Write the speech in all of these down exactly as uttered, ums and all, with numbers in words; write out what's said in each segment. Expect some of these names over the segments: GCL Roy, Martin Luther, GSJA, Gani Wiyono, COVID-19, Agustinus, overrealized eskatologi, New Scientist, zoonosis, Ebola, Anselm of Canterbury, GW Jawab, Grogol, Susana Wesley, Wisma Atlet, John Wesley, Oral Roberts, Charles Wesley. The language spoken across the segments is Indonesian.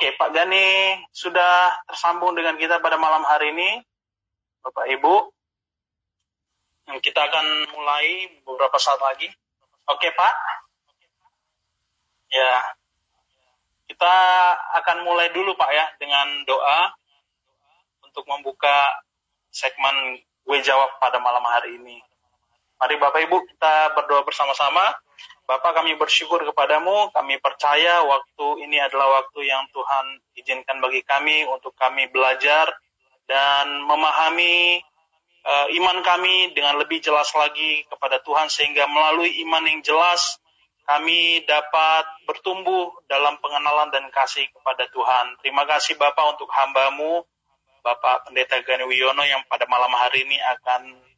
Oke, Pak Gani sudah tersambung dengan kita pada malam hari ini, Bapak Ibu. Kita akan mulai beberapa saat lagi. Oke, Pak. Ya, kita akan mulai dulu, Pak, ya, dengan doa untuk membuka segmen Gue Jawab pada malam hari ini. Mari Bapak Ibu kita berdoa bersama-sama. Bapa, kami bersyukur kepadamu, kami percaya waktu ini adalah waktu yang Tuhan izinkan bagi kami untuk kami belajar dan memahami e, iman kami dengan lebih jelas lagi kepada Tuhan, sehingga melalui iman yang jelas kami dapat bertumbuh dalam pengenalan dan kasih kepada Tuhan. Terima kasih Bapa untuk hamba-Mu, Bapak Pendeta Gani Wiyono, yang pada malam hari ini akan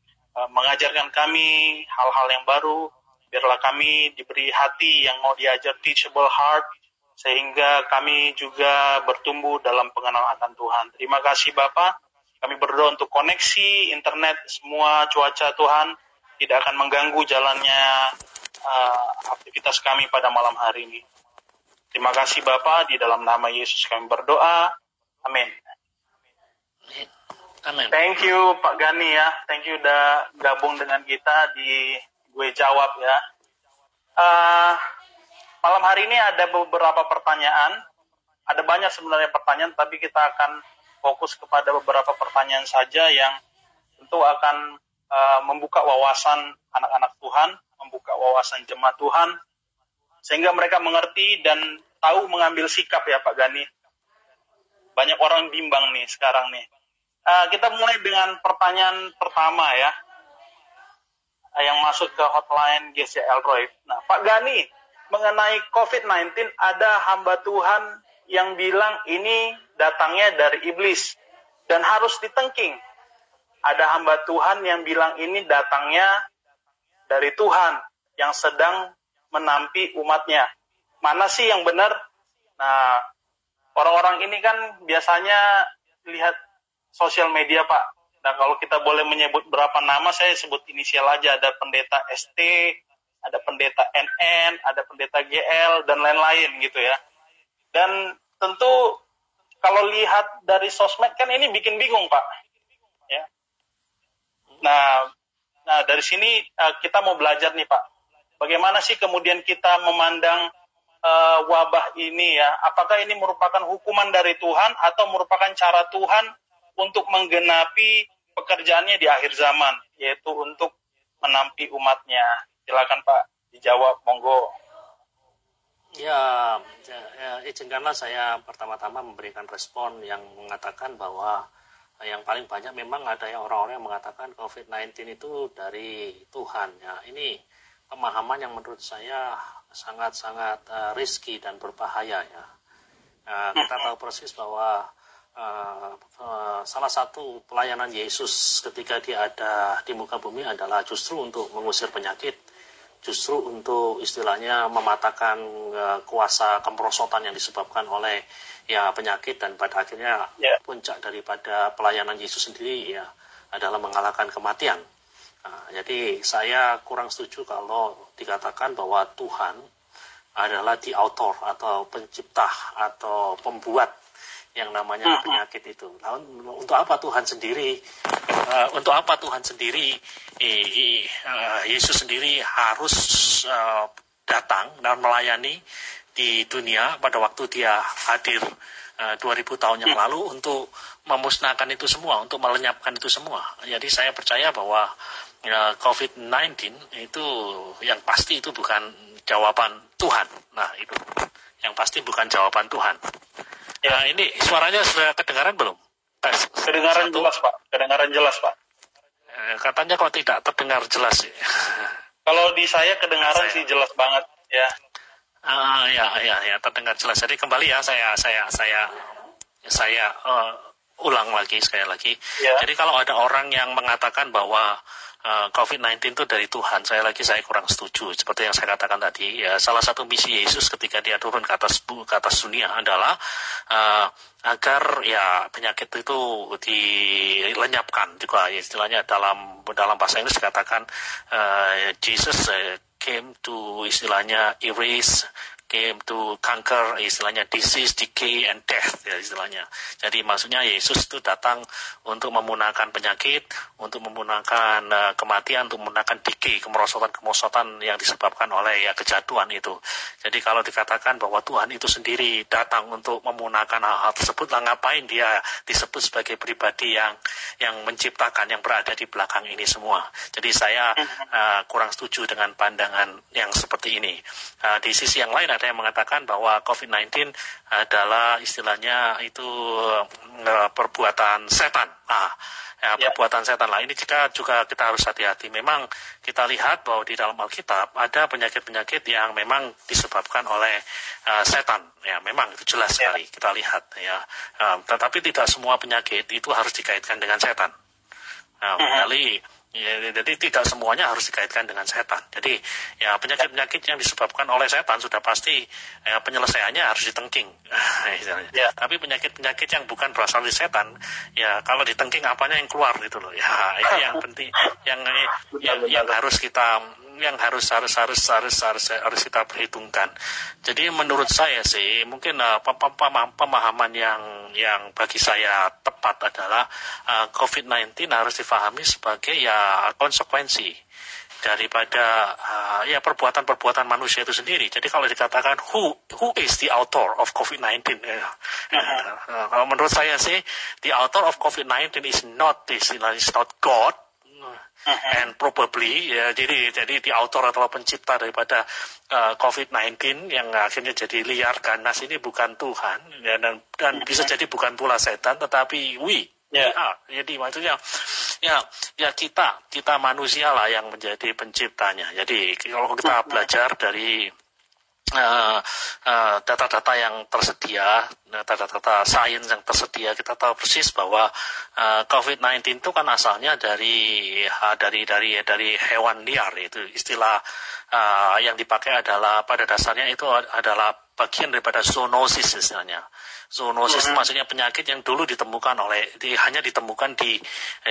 mengajarkan kami hal-hal yang baru. Biarlah kami diberi hati yang mau diajar, teachable heart, sehingga kami juga bertumbuh dalam pengenalan akan Tuhan. Terima kasih Bapak, kami berdoa untuk koneksi internet, semua cuaca Tuhan tidak akan mengganggu jalannya uh, aktivitas kami pada malam hari ini. Terima kasih Bapak, di dalam nama Yesus kami berdoa, amin. Amen. Thank you Pak Gani ya, thank you udah gabung dengan kita di Gue Jawab ya. Uh, malam hari ini ada beberapa pertanyaan, ada banyak sebenarnya pertanyaan, tapi kita akan fokus kepada beberapa pertanyaan saja yang tentu akan uh, membuka wawasan anak-anak Tuhan, membuka wawasan jemaat Tuhan, sehingga mereka mengerti dan tahu mengambil sikap ya Pak Gani. Banyak orang bimbang nih sekarang nih. Uh, kita mulai dengan pertanyaan pertama ya, uh, yang masuk ke hotline G C L Roy. Nah, Pak Gani, mengenai covid sembilan belas ada hamba Tuhan yang bilang ini datangnya dari iblis dan harus ditengking. Ada hamba Tuhan yang bilang ini datangnya dari Tuhan yang sedang menampi umatnya. Mana sih yang benar? Nah, orang-orang ini kan biasanya lihat sosial media Pak. Nah kalau kita boleh menyebut berapa nama, saya sebut inisial aja. Ada pendeta S T, ada pendeta N N, ada pendeta G L, dan lain-lain gitu ya. Dan tentu kalau lihat dari sosmed kan ini bikin bingung Pak. Ya. Nah, nah dari sini kita mau belajar nih Pak. Bagaimana sih kemudian kita memandang uh, wabah ini ya? Apakah ini merupakan hukuman dari Tuhan atau merupakan cara Tuhan untuk menggenapi pekerjaannya di akhir zaman, yaitu untuk menampi umatnya? Silakan Pak, dijawab, monggo. Ya, ya izinkanlah saya pertama-tama memberikan respon yang mengatakan bahwa yang paling banyak memang ada yang orang-orang yang mengatakan covid sembilan belas itu dari Tuhan. Ya, ini pemahaman yang menurut saya sangat-sangat uh, risky dan berbahaya. Ya, nah, kita tahu persis bahwa Uh, uh, salah satu pelayanan Yesus ketika dia ada di muka bumi adalah justru untuk mengusir penyakit, justru untuk istilahnya mematahkan uh, kuasa kemerosotan yang disebabkan oleh ya penyakit, dan pada akhirnya yeah. puncak daripada pelayanan Yesus sendiri ya adalah mengalahkan kematian. Nah, jadi saya kurang setuju kalau dikatakan bahwa Tuhan adalah the author atau pencipta atau pembuat yang namanya penyakit itu. Nah, untuk apa Tuhan sendiri? Uh, untuk apa Tuhan sendiri? Eh, uh, Yesus sendiri harus uh, datang dan melayani di dunia pada waktu dia hadir uh, dua ribu tahun yang lalu untuk memusnahkan itu semua, untuk melenyapkan itu semua. Jadi saya percaya bahwa uh, covid sembilan belas itu yang pasti itu bukan jawaban Tuhan. Nah itu yang pasti bukan jawaban Tuhan. Ya, nah, ini suaranya sudah kedengaran belum? Tes. Kedengaran satu. Jelas, Pak. Kedengaran jelas, Pak. Katanya kalau tidak terdengar jelas. Kalau di saya kedengaran saya. Sih jelas banget, ya. Ah, ya, ya, ya, terdengar jelas. Jadi kembali ya, saya, saya, saya, saya uh, ulang lagi sekali lagi. Ya. Jadi kalau ada orang yang mengatakan bahwa covid sembilan belas itu dari Tuhan, saya lagi saya kurang setuju. Seperti yang saya katakan tadi, ya, salah satu misi Yesus ketika dia turun ke atas ke atas dunia adalah uh, agar ya penyakit itu dilenyapkan. Juga istilahnya dalam dalam bahasa Inggris dikatakan uh, Jesus came to istilahnya erase came to conquer, istilahnya disease, decay, and death, ya istilahnya. Jadi maksudnya Yesus itu datang untuk memunahkan penyakit, untuk memunahkan uh, kematian, untuk memunahkan decay, kemerosotan-kemerosotan yang disebabkan oleh ya kejaduan itu. Jadi kalau dikatakan bahwa Tuhan itu sendiri datang untuk memunahkan hal-hal tersebut, lah ngapain dia disebut sebagai pribadi yang yang menciptakan, yang berada di belakang ini semua. Jadi saya uh, kurang setuju dengan pandangan yang seperti ini. Uh, di sisi yang lain ada yang mengatakan bahwa covid sembilan belas adalah istilahnya itu uh, perbuatan setan. Nah, ya, perbuatan setan lah. Ini jika juga kita harus hati-hati. Memang kita lihat bahwa di dalam Alkitab ada penyakit-penyakit yang memang disebabkan oleh uh, setan. Ya, memang itu jelas sekali kita lihat. Ya, uh, tetapi tidak semua penyakit itu harus dikaitkan dengan setan. Nah, kali. Ya, jadi tidak semuanya harus dikaitkan dengan setan. Jadi ya penyakit-penyakit yang disebabkan oleh setan sudah pasti ya, penyelesaiannya harus ditengking. Ya. Tapi penyakit-penyakit yang bukan berasal dari setan, ya kalau ditengking apanya yang keluar gitu loh. Ya itu yang penting, yang yang, yang harus kita yang harus harus harus harus harus harus kita perhitungkan. Jadi menurut saya sih mungkin uh, pemahaman yang yang bagi saya tepat adalah uh, covid sembilan belas harus difahami sebagai ya konsekuensi daripada uh, ya perbuatan-perbuatan manusia itu sendiri. Jadi kalau dikatakan who who is the author of covid sembilan belas, ya. uh-huh. Kalau menurut saya sih the author of covid sembilan belas is not this, is not God. And probably ya, jadi jadi di autor atau pencipta daripada uh, covid sembilan belas yang akhirnya jadi liar ganas ini bukan Tuhan ya, dan dan bisa jadi bukan pula setan, tetapi we yeah. ya jadi maksudnya ya ya kita kita manusia lah yang menjadi penciptanya. Jadi kalau kita belajar dari Uh, uh, data-data yang tersedia, data-data sains yang tersedia, kita tahu persis bahwa uh, covid sembilan belas itu kan asalnya dari uh, dari dari dari hewan liar. Itu istilah uh, yang dipakai adalah pada dasarnya itu adalah bagian daripada zoonosis istilahnya. Zoonosis mm-hmm. maksudnya penyakit yang dulu ditemukan oleh di, hanya ditemukan di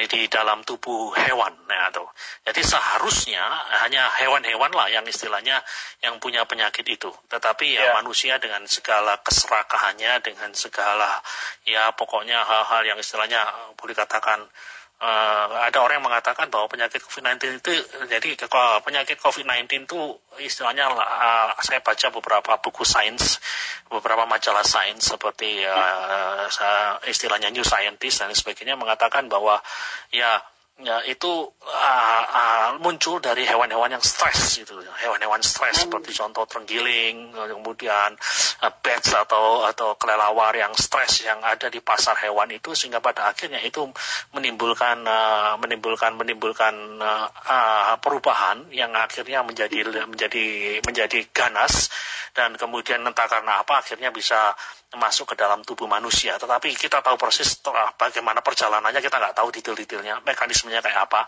di dalam tubuh hewan ya tuh. Jadi seharusnya hanya hewan-hewan lah yang istilahnya yang punya penyakit itu. Tetapi ya yeah. manusia dengan segala keserakahannya, dengan segala ya pokoknya hal-hal yang istilahnya boleh dikatakan uh, ada orang yang mengatakan bahwa penyakit covid sembilan belas itu jadi penyakit covid sembilan belas itu istilahnya uh, saya baca beberapa buku sains, beberapa majalah sains seperti uh, istilahnya New Scientist dan sebagainya mengatakan bahwa ya, ya itu uh, uh, muncul dari hewan-hewan yang stres gitu, hewan-hewan stres seperti contoh terenggiling, kemudian uh, bats atau atau kelelawar yang stres yang ada di pasar hewan itu, sehingga pada akhirnya itu menimbulkan uh, menimbulkan menimbulkan uh, uh, perubahan yang akhirnya menjadi menjadi menjadi ganas. Dan kemudian entah karena apa akhirnya bisa masuk ke dalam tubuh manusia. Tetapi kita tahu persis bagaimana perjalanannya, kita nggak tahu detail-detailnya, mekanismenya kayak apa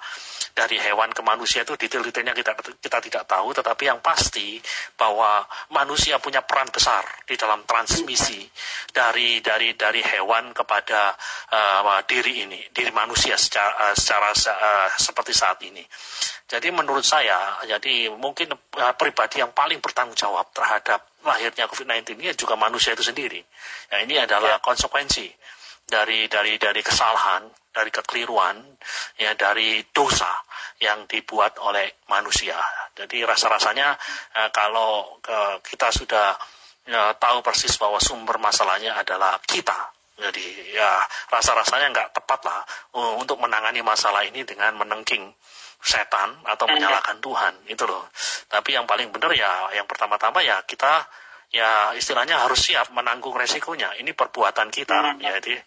dari hewan ke manusia itu detail-detailnya kita kita tidak tahu. Tetapi yang pasti bahwa manusia punya peran besar di dalam transmisi dari dari dari hewan kepada uh, diri ini, diri manusia secara, uh, secara uh, seperti saat ini. Jadi menurut saya, jadi mungkin pribadi yang paling bertanggung jawab terhadap lahirnya covid sembilan belas ini juga manusia itu sendiri. Ya, ini adalah konsekuensi dari dari dari kesalahan, dari kekeliruan, ya dari dosa yang dibuat oleh manusia. Jadi rasa-rasanya kalau kita sudah ya, tahu persis bahwa sumber masalahnya adalah kita. Jadi ya rasa-rasanya nggak tepat lah untuk menangani masalah ini dengan menengking setan atau menyalahkan Tuhan itu loh. Tapi yang paling benar ya yang pertama-tama ya kita ya istilahnya harus siap menanggung resikonya. Ini perbuatan kita ya, jadi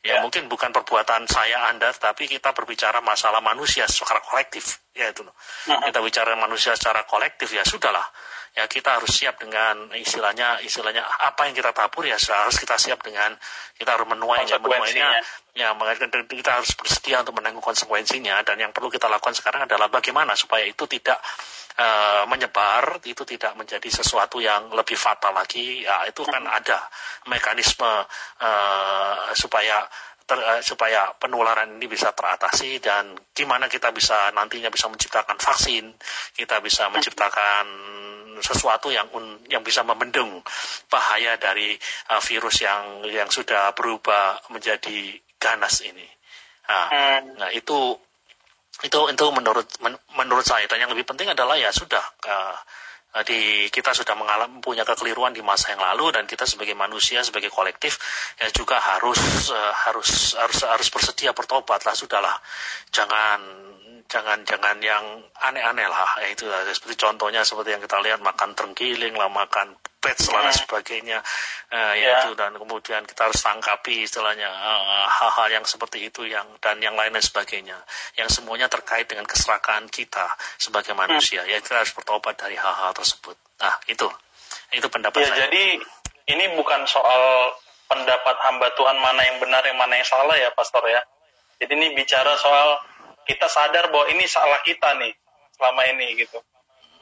ya, ya mungkin bukan perbuatan saya Anda, tapi kita berbicara masalah manusia secara kolektif ya itu loh. Kita bicara manusia secara kolektif ya sudahlah. Ya kita harus siap dengan istilahnya istilahnya apa yang kita tabur ya harus kita siap dengan kita harus menuai ya, menuainya ya kita harus bersedia untuk menanggung konsekuensinya. Dan yang perlu kita lakukan sekarang adalah bagaimana supaya itu tidak uh, menyebar, itu tidak menjadi sesuatu yang lebih fatal lagi ya. Itu kan ada mekanisme uh, supaya Ter, uh, supaya penularan ini bisa teratasi, dan gimana kita bisa nantinya bisa menciptakan vaksin, kita bisa menciptakan un, sesuatu yang un, yang bisa membendung bahaya dari uh, virus yang yang sudah berubah menjadi ganas ini. Nah, hmm. nah itu itu itu menurut men, menurut saya, dan yang lebih penting adalah ya sudah uh, di kita sudah mengalami punya kekeliruan di masa yang lalu, dan kita sebagai manusia, sebagai kolektif ya juga harus uh, harus harus harus bersedia bertobat lah, sudahlah, jangan jangan jangan yang aneh-aneh lah, ya, itu lah. Seperti contohnya seperti yang kita lihat, makan terenggiling lah, makan pets lah, dan sebagainya, uh, ya itu, dan kemudian kita harus tangkapi istilahnya uh, hal-hal yang seperti itu yang dan yang lain dan sebagainya, yang semuanya terkait dengan keserakahan kita sebagai manusia. hmm. Ya kita harus bertobat dari hal-hal tersebut. Nah itu itu pendapat ya, saya. Jadi ini bukan soal pendapat hamba Tuhan mana yang benar yang mana yang salah ya, Pastor ya. Jadi ini bicara soal kita sadar bahwa ini salah kita nih selama ini gitu,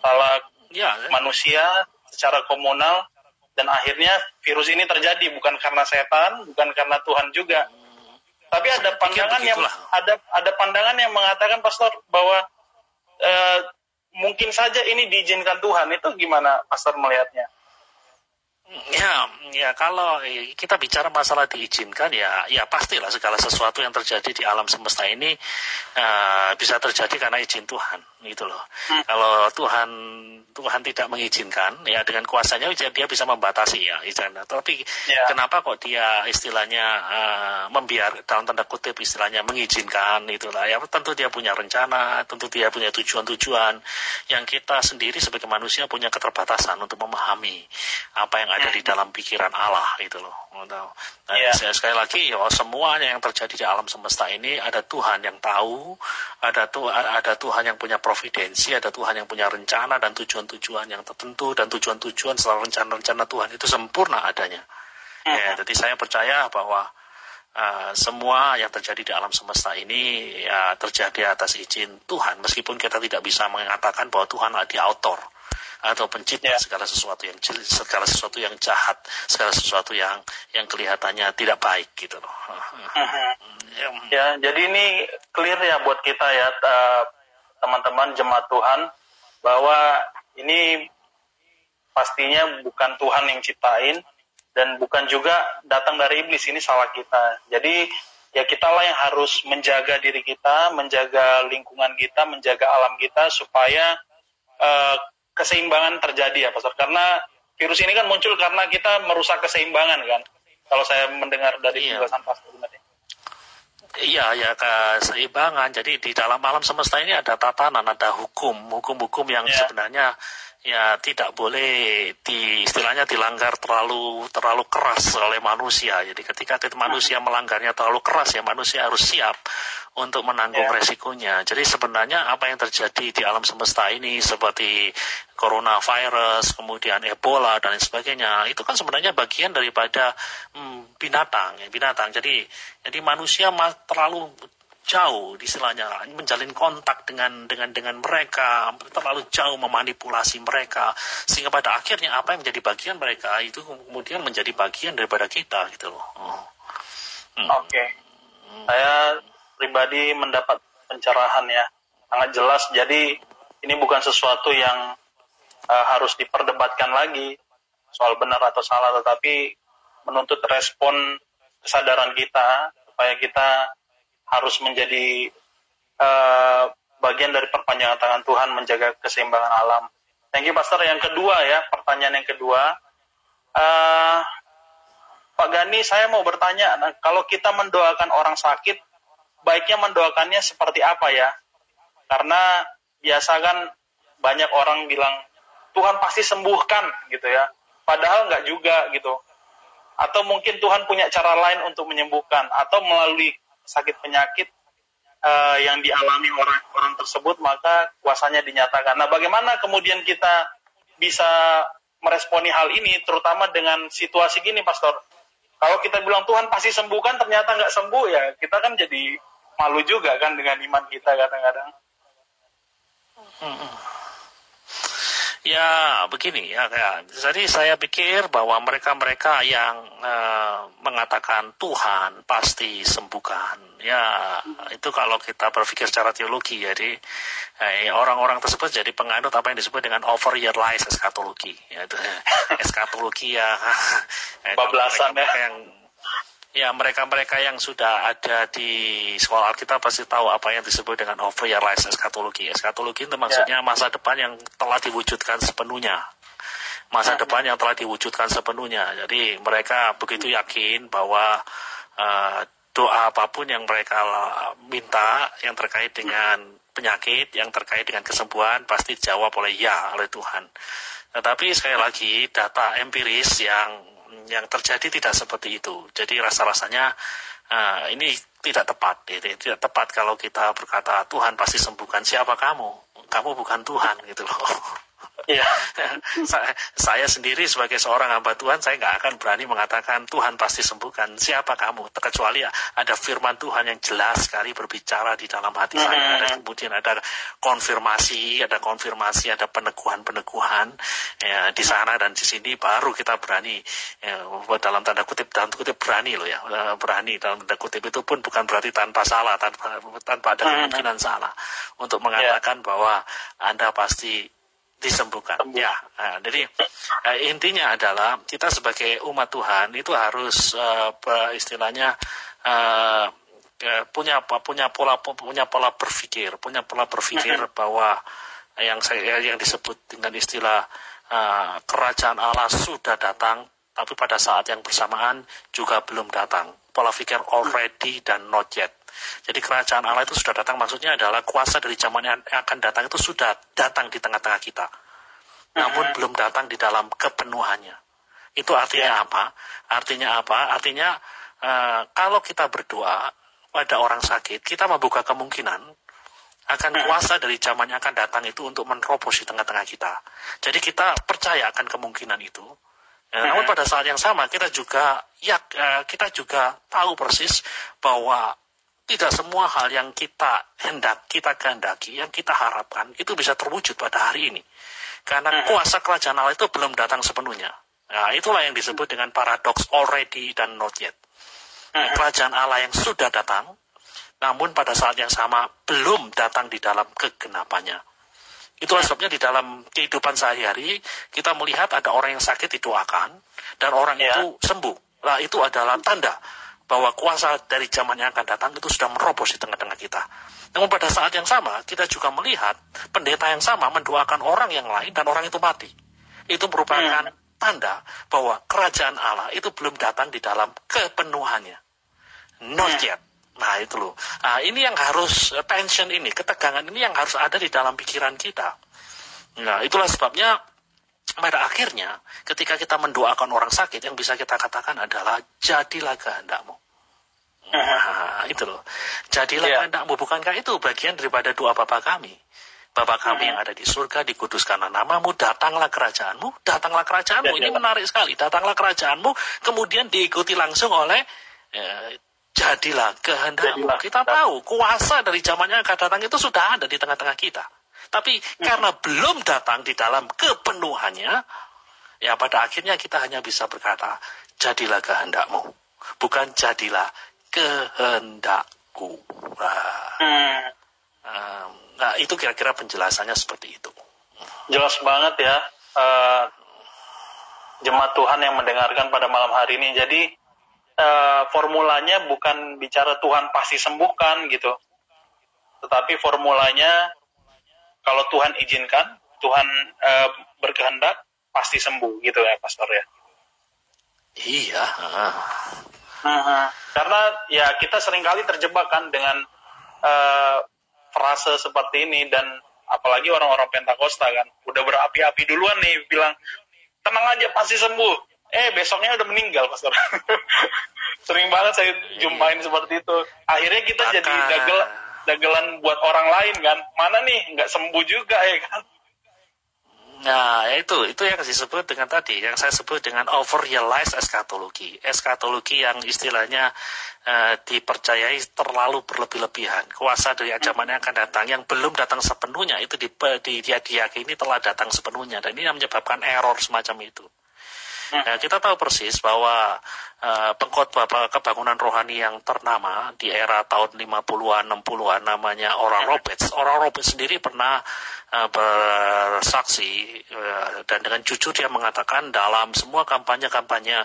salah ya, ya. manusia secara komunal, dan akhirnya virus ini terjadi bukan karena setan, bukan karena Tuhan juga. Hmm. Tapi ada pandangan yang ada ada pandangan yang mengatakan, Pastor, bahwa eh, mungkin saja ini diizinkan Tuhan. Itu gimana Pastor melihatnya? Ya, ya kalau kita bicara masalah diizinkan, ya, ya pastilah segala sesuatu yang terjadi di alam semesta ini uh, bisa terjadi karena izin Tuhan, gitu loh. Hmm. Kalau Tuhan Tuhan tidak mengizinkan, ya dengan kuasanya dia bisa membatasi ya izinnya. Tapi yeah. kenapa kok dia istilahnya uh, membiar, dalam tanda kutip istilahnya mengizinkan itulah. Ya tentu dia punya rencana, tentu dia punya tujuan-tujuan yang kita sendiri sebagai manusia punya keterbatasan untuk memahami apa yang ada di dalam pikiran Allah gitu loh. Dan yeah. sekali lagi ya, semuanya yang terjadi di alam semesta ini ada Tuhan yang tahu, ada tuh ada Tuhan yang punya providensi, ada Tuhan yang punya rencana dan tujuan-tujuan yang tertentu, dan tujuan-tujuan selalu rencana-rencana Tuhan itu sempurna adanya. Uh-huh. Ya, jadi saya percaya bahwa uh, semua yang terjadi di alam semesta ini ya terjadi atas izin Tuhan, meskipun kita tidak bisa mengatakan bahwa Tuhan adalah autor atau pencipta yeah. segala sesuatu yang segala sesuatu yang jahat, segala sesuatu yang yang kelihatannya tidak baik gitu loh. Mm-hmm. ya. ya, jadi ini clear ya buat kita ya teman-teman jemaat Tuhan, bahwa ini pastinya bukan Tuhan yang ciptain dan bukan juga datang dari iblis, ini salah kita. Jadi ya kitalah yang harus menjaga diri kita, menjaga lingkungan kita, menjaga alam kita supaya uh, keseimbangan terjadi ya, Pastor. Karena virus ini kan muncul karena kita merusak keseimbangan kan. Kalau saya mendengar dari penjelasan iya. Pastor tadi. Iya, ya keseimbangan. Jadi di dalam alam semesta ini ada tatanan, ada hukum, hukum-hukum yang yeah. sebenarnya ya tidak boleh di istilahnya dilanggar terlalu terlalu keras oleh manusia. Jadi ketika manusia melanggarnya terlalu keras ya manusia harus siap untuk menanggung yeah. resikonya. Jadi sebenarnya apa yang terjadi di alam semesta ini seperti coronavirus, kemudian Ebola dan sebagainya, itu kan sebenarnya bagian daripada hmm, binatang, ya, binatang. Jadi jadi manusia terlalu jauh istilahnya menjalin kontak dengan dengan dengan mereka, terlalu jauh memanipulasi mereka, sehingga pada akhirnya apa yang menjadi bagian mereka itu kemudian menjadi bagian daripada kita gitu loh. Oh. Hmm. Oke, okay. hmm. Saya pribadi mendapat pencerahan ya, sangat jelas. Jadi ini bukan sesuatu yang uh, harus diperdebatkan lagi soal benar atau salah, tetapi menuntut respon kesadaran kita supaya kita harus menjadi uh, bagian dari perpanjangan tangan Tuhan menjaga keseimbangan alam. Thank you, Pastor. Yang kedua ya, pertanyaan yang kedua, uh, Pak Gani, saya mau bertanya, nah, kalau kita mendoakan orang sakit, baiknya mendoakannya seperti apa ya? Karena biasa kan banyak orang bilang Tuhan pasti sembuhkan gitu ya, padahal nggak juga gitu. Atau mungkin Tuhan punya cara lain untuk menyembuhkan, atau melalui sakit penyakit uh, yang dialami orang orang tersebut maka kuasanya dinyatakan. Nah, bagaimana kemudian kita bisa meresponi hal ini, terutama dengan situasi gini, Pastor? Kalau kita bilang Tuhan pasti sembuhkan, ternyata nggak sembuh ya, kita kan jadi malu juga kan dengan iman kita kadang-kadang. Hmm. Ya, begini ya, ya. Jadi saya pikir bahwa mereka-mereka yang eh, mengatakan Tuhan pasti sembuhkan, ya itu kalau kita berpikir secara teologi, jadi eh, orang-orang tersebut jadi penganut apa yang disebut dengan overrealized eskatologi, ya, itu eskatologi ya, bablasan ya. Yang ya, mereka-mereka yang sudah ada di sekolah Alkitab pasti tahu apa yang disebut dengan overrealized eskatologi. Eskatologi itu maksudnya masa depan yang telah diwujudkan sepenuhnya. Masa ya. depan yang telah diwujudkan sepenuhnya. Jadi mereka begitu yakin bahwa uh, doa apapun yang mereka minta yang terkait dengan penyakit, yang terkait dengan kesembuhan, pasti dijawab oleh ya, oleh Tuhan. Tetapi sekali lagi, data empiris yang yang terjadi tidak seperti itu. Jadi rasa-rasanya uh, ini tidak tepat. Ini tidak tepat kalau kita berkata Tuhan pasti sembuhkan. Siapa kamu? Kamu bukan Tuhan gitu loh. Yeah. saya, saya sendiri sebagai seorang hamba Tuhan, saya nggak akan berani mengatakan Tuhan pasti sembuhkan. Siapa kamu? Kecuali ada firman Tuhan yang jelas sekali berbicara di dalam hati mm-hmm. saya. Dan kemudian ada konfirmasi, ada konfirmasi, ada peneguhan-peneguhan ya, di sana dan di sini baru kita berani ya, dalam tanda kutip, dalam kutip berani loh ya, berani dalam tanda kutip itu pun bukan berarti tanpa salah, tanpa tanpa ada kemungkinan mm-hmm. salah untuk mengatakan yeah. bahwa Anda pasti disembuhkan. Ya, nah, jadi uh, intinya adalah kita sebagai umat Tuhan itu harus uh, istilahnya uh, punya punya pola punya pola berpikir, punya pola berpikir bahwa yang saya yang disebut dengan istilah uh, kerajaan Allah sudah datang, tapi pada saat yang bersamaan juga belum datang. Pola pikir already dan not yet. Jadi kerajaan Allah itu sudah datang, maksudnya adalah kuasa dari zaman yang akan datang itu sudah datang di tengah-tengah kita. Namun belum datang di dalam kepenuhannya. Itu artinya apa? Artinya apa? Artinya uh, kalau kita berdoa pada orang sakit, kita membuka kemungkinan akan kuasa dari zaman yang akan datang itu untuk menerobos di tengah-tengah kita. Jadi kita percaya akan kemungkinan itu. Ya, namun pada saat yang sama kita juga ya, kita juga tahu persis bahwa tidak semua hal yang kita hendak, kita kehendaki, yang kita harapkan, itu bisa terwujud pada hari ini. Karena kuasa kerajaan Allah itu belum datang sepenuhnya. Nah, itulah yang disebut dengan paradoks already dan not yet. Kerajaan Allah yang sudah datang, namun pada saat yang sama belum datang di dalam kegenapannya. Itulah sebabnya di dalam kehidupan sehari-hari, kita melihat ada orang yang sakit didoakan, dan orang ya. itu sembuh. Nah, itu adalah tanda bahwa kuasa dari zaman yang akan datang itu sudah merobos di tengah-tengah kita. Namun pada saat yang sama, kita juga melihat pendeta yang sama mendoakan orang yang lain dan orang itu mati. Itu merupakan hmm. tanda bahwa kerajaan Allah itu belum datang di dalam kepenuhannya. Not yet. Nah itu loh. Nah, ini yang harus, tension ini, ketegangan ini yang harus ada di dalam pikiran kita. Nah itulah sebabnya pada akhirnya, ketika kita mendoakan orang sakit, yang bisa kita katakan adalah, jadilah kehendakmu. Nah, itu loh. Jadilah yeah. kehendakmu. Bukankah itu bagian daripada doa Bapa kami? Bapa kami yang ada di surga, dikuduskanlah namamu, datanglah kerajaanmu, datanglah kerajaanmu. Ini menarik sekali. Datanglah kerajaanmu, kemudian diikuti langsung oleh eh, jadilah kehendakmu. Kita tahu, kuasa dari zamannya akan datang itu sudah ada di tengah-tengah kita. Tapi karena belum datang di dalam kepenuhannya, ya pada akhirnya kita hanya bisa berkata, jadilah kehendakmu, bukan jadilah kehendakku. Nah, hmm. nah itu kira-kira penjelasannya seperti itu. Jelas banget ya, uh, jemaat Tuhan yang mendengarkan pada malam hari ini. Jadi uh, formulanya bukan bicara Tuhan pasti sembuhkan gitu, tetapi formulanya kalau Tuhan izinkan, Tuhan e, berkehendak, pasti sembuh gitu ya, Pastor ya. Iya. Uh-huh. Karena ya kita seringkali terjebak kan dengan e, frase seperti ini, dan apalagi orang-orang Pentakosta kan, udah berapi-api duluan nih, bilang, tenang aja pasti sembuh. Eh, besoknya udah meninggal, Pastor. Sering banget saya jumpain hmm. seperti itu. Akhirnya kita Maka... jadi dagel. dagelan buat orang lain kan, mana nih nggak sembuh juga ya kan. Nah, itu itu yang disebut dengan tadi, yang saya sebut dengan over-realized eskatologi. Eskatologi yang istilahnya uh, dipercayai terlalu berlebih-lebihan. Kuasa dari ancaman yang akan datang, yang belum datang sepenuhnya, itu di, di, dia diyakini telah datang sepenuhnya. Dan ini yang menyebabkan error semacam itu. Nah, kita tahu persis bahwa uh, pengkhotbah kebangunan rohani yang ternama di era tahun lima puluhan, enam puluhan namanya Oral Roberts. Oral Roberts sendiri pernah uh, bersaksi uh, dan dengan jujur dia mengatakan dalam semua kampanye-kampanye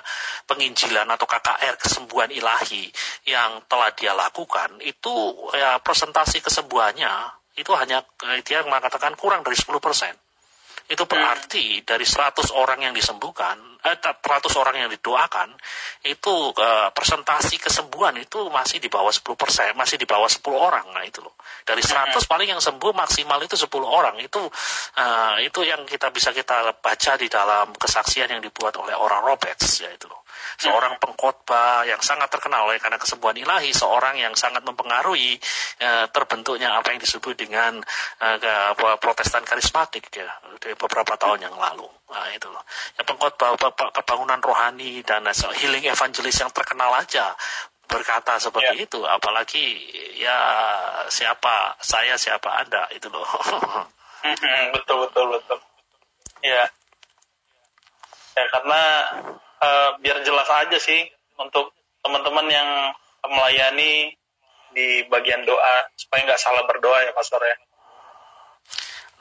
penginjilan atau K K R kesembuhan ilahi yang telah dia lakukan, itu ya, presentasi kesembuhannya itu hanya dia mengatakan kurang dari sepuluh persen. Itu berarti dari seratus orang yang disembuhkan, eh, seratus orang yang didoakan, itu eh, persentasi kesembuhan itu masih di bawah sepuluh persen, masih di bawah sepuluh orang. Nah, itu loh. Dari seratus paling yang sembuh maksimal itu sepuluh orang. Itu eh, itu yang kita bisa kita baca di dalam kesaksian yang dibuat oleh Oral Roberts, ya itu loh. Seorang pengkhotbah yang sangat terkenal oleh karena kesembuhan ilahi, seorang yang sangat mempengaruhi eh, terbentuknya apa yang disebut dengan eh, Protestan karismatik ya, dari beberapa tahun yang lalu. Nah, itu loh. Ya, pengkhotbah kebangunan rohani dan healing evangelis yang terkenal aja berkata seperti ya. Itu, apalagi ya siapa saya siapa Anda itu loh. betul betul betul. Ya, ya karena Uh, biar jelas aja sih untuk teman-teman yang melayani di bagian doa supaya nggak salah berdoa ya Pastor ya.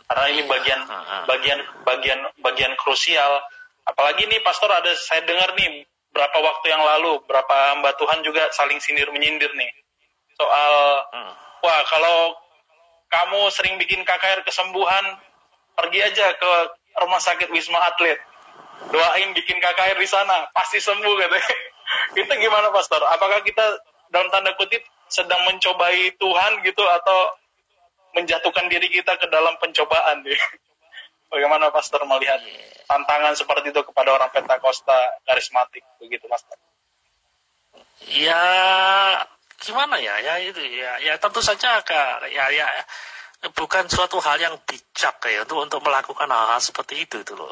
Karena ini bagian bagian bagian bagian krusial. Apalagi nih Pastor ada saya dengar nih berapa waktu yang lalu berapa hamba Tuhan juga saling sindir menyindir nih soal hmm. wah kalau kamu sering bikin K K R kesembuhan pergi aja ke rumah sakit Wisma Atlet. Doain bikin K K R di sana pasti sembuh katanya. Itu gimana Pastor? Apakah kita dalam tanda kutip sedang mencobai Tuhan gitu atau menjatuhkan diri kita ke dalam pencobaan gitu? Bagaimana Pastor melihat tantangan seperti itu kepada orang Pentakosta karismatik begitu Pastor? Ya gimana ya? Ya itu ya, ya tentu saja Kak. Ya ya bukan suatu hal yang bijak ya untuk untuk melakukan hal-hal seperti itu itu loh.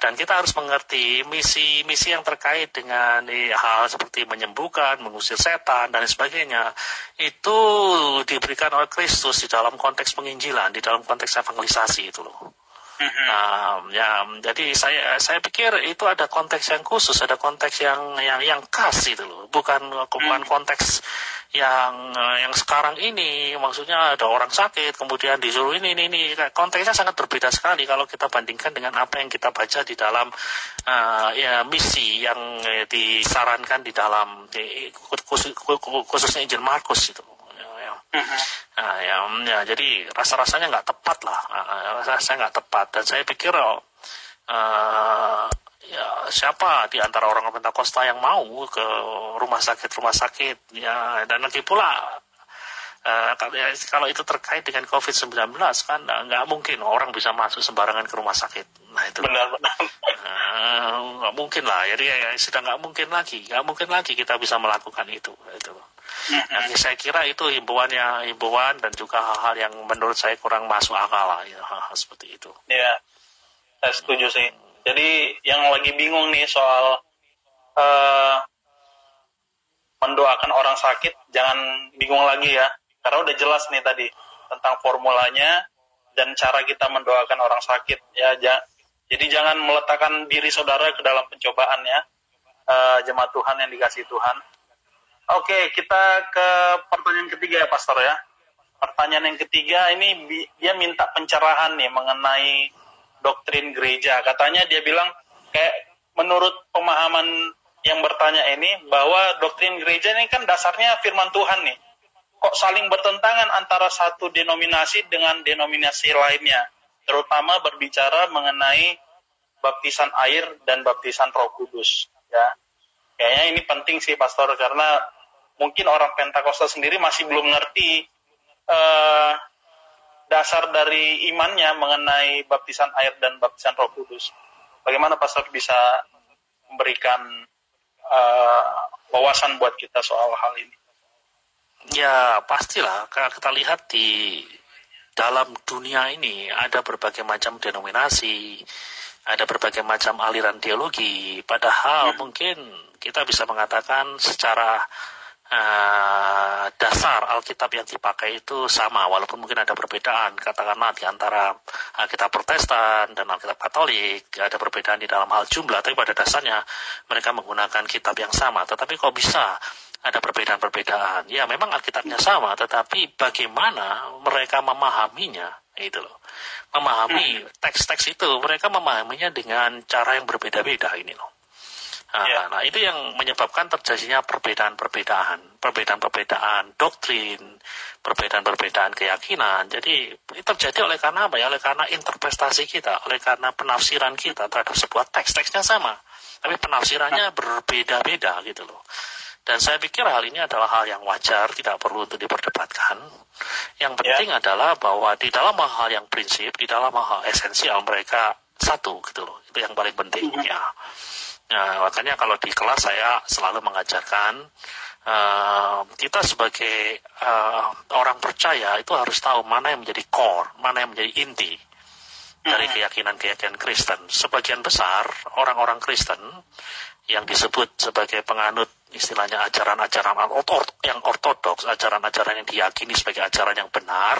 Dan kita harus mengerti misi-misi yang terkait dengan hal seperti menyembuhkan, mengusir setan dan sebagainya itu diberikan oleh Kristus di dalam konteks penginjilan, di dalam konteks evangelisasi itu loh. Nah, ya, jadi saya saya pikir itu ada konteks yang khusus, ada konteks yang yang yang khas itu loh, bukan bukan konteks yang yang sekarang ini, maksudnya ada orang sakit kemudian disuruh ini ini ini, konteksnya sangat berbeda sekali kalau kita bandingkan dengan apa yang kita baca di dalam uh, ya, misi yang disarankan di dalam di, khusus, khususnya Injil Markus itu. Nah, ya, ya, jadi rasa-rasanya nggak tepat lah, rasanya nggak tepat. Dan saya pikir uh, ya, siapa di antara orang Pentakosta yang mau ke rumah sakit-rumah sakit, ya, dan lagi pula uh, kalau itu terkait dengan covid sembilan belas kan nggak mungkin orang bisa masuk sembarangan ke rumah sakit. Nah itu benar-benar nggak uh, mungkin lah, jadi ya, sudah nggak mungkin lagi, nggak mungkin lagi kita bisa melakukan itu, itu. Nah, saya kira itu himbauannya, himbauan dan juga hal-hal yang menurut saya kurang masuk akal lah, ya, hal-hal seperti itu. Ya, saya setuju sih. Jadi yang lagi bingung nih soal uh, mendoakan orang sakit, jangan bingung lagi ya, karena udah jelas nih tadi tentang formulanya dan cara kita mendoakan orang sakit. Ya, j- jadi jangan meletakkan diri saudara ke dalam pencobaan ya, uh, jemaat Tuhan yang dikasih Tuhan. Oke, kita ke pertanyaan ketiga ya Pastor ya. Pertanyaan yang ketiga ini dia minta pencerahan nih mengenai doktrin gereja. Katanya dia bilang kayak menurut pemahaman yang bertanya ini bahwa doktrin gereja ini kan dasarnya firman Tuhan nih. Kok saling bertentangan antara satu denominasi dengan denominasi lainnya. Terutama berbicara mengenai baptisan air dan baptisan Roh Kudus ya. Kayaknya ini penting sih Pastor karena mungkin orang Pentakosta sendiri masih belum ngerti eh, dasar dari imannya mengenai baptisan air dan baptisan Roh Kudus. Bagaimana Pastor bisa memberikan eh, wawasan buat kita soal hal ini? Ya pastilah, kita lihat di dalam dunia ini ada berbagai macam denominasi, ada berbagai macam aliran teologi, padahal mungkin kita bisa mengatakan secara uh, dasar Alkitab yang dipakai itu sama, walaupun mungkin ada perbedaan, katakanlah di antara Alkitab Protestan dan Alkitab Katolik, ada perbedaan di dalam hal jumlah, tapi pada dasarnya mereka menggunakan kitab yang sama. Tetapi kok bisa ada perbedaan-perbedaan? Ya memang Alkitabnya sama, tetapi bagaimana mereka memahaminya, itu loh. Memahami teks-teks itu, mereka memahaminya dengan cara yang berbeda-beda ini loh. Nah, yeah. nah itu yang menyebabkan terjadinya perbedaan-perbedaan, perbedaan-perbedaan doktrin, perbedaan-perbedaan keyakinan. Jadi itu terjadi oleh karena apa ya? Oleh karena interpretasi kita, oleh karena penafsiran kita terhadap sebuah teks. Teksnya sama, tapi penafsirannya berbeda-beda gitu loh. Dan saya pikir hal ini adalah hal yang wajar, tidak perlu untuk diperdebatkan. Yang penting yeah. adalah bahwa di dalam hal yang prinsip, di dalam hal esensial mereka satu gitu loh. Itu yang paling penting ya. Nah, makanya kalau di kelas saya selalu mengajarkan uh, kita sebagai uh, orang percaya itu harus tahu mana yang menjadi core, mana yang menjadi inti dari keyakinan-keyakinan Kristen. Sebagian besar orang-orang Kristen yang disebut sebagai penganut istilahnya ajaran-ajaran yang ortodoks, ajaran-ajaran yang diyakini sebagai ajaran yang benar,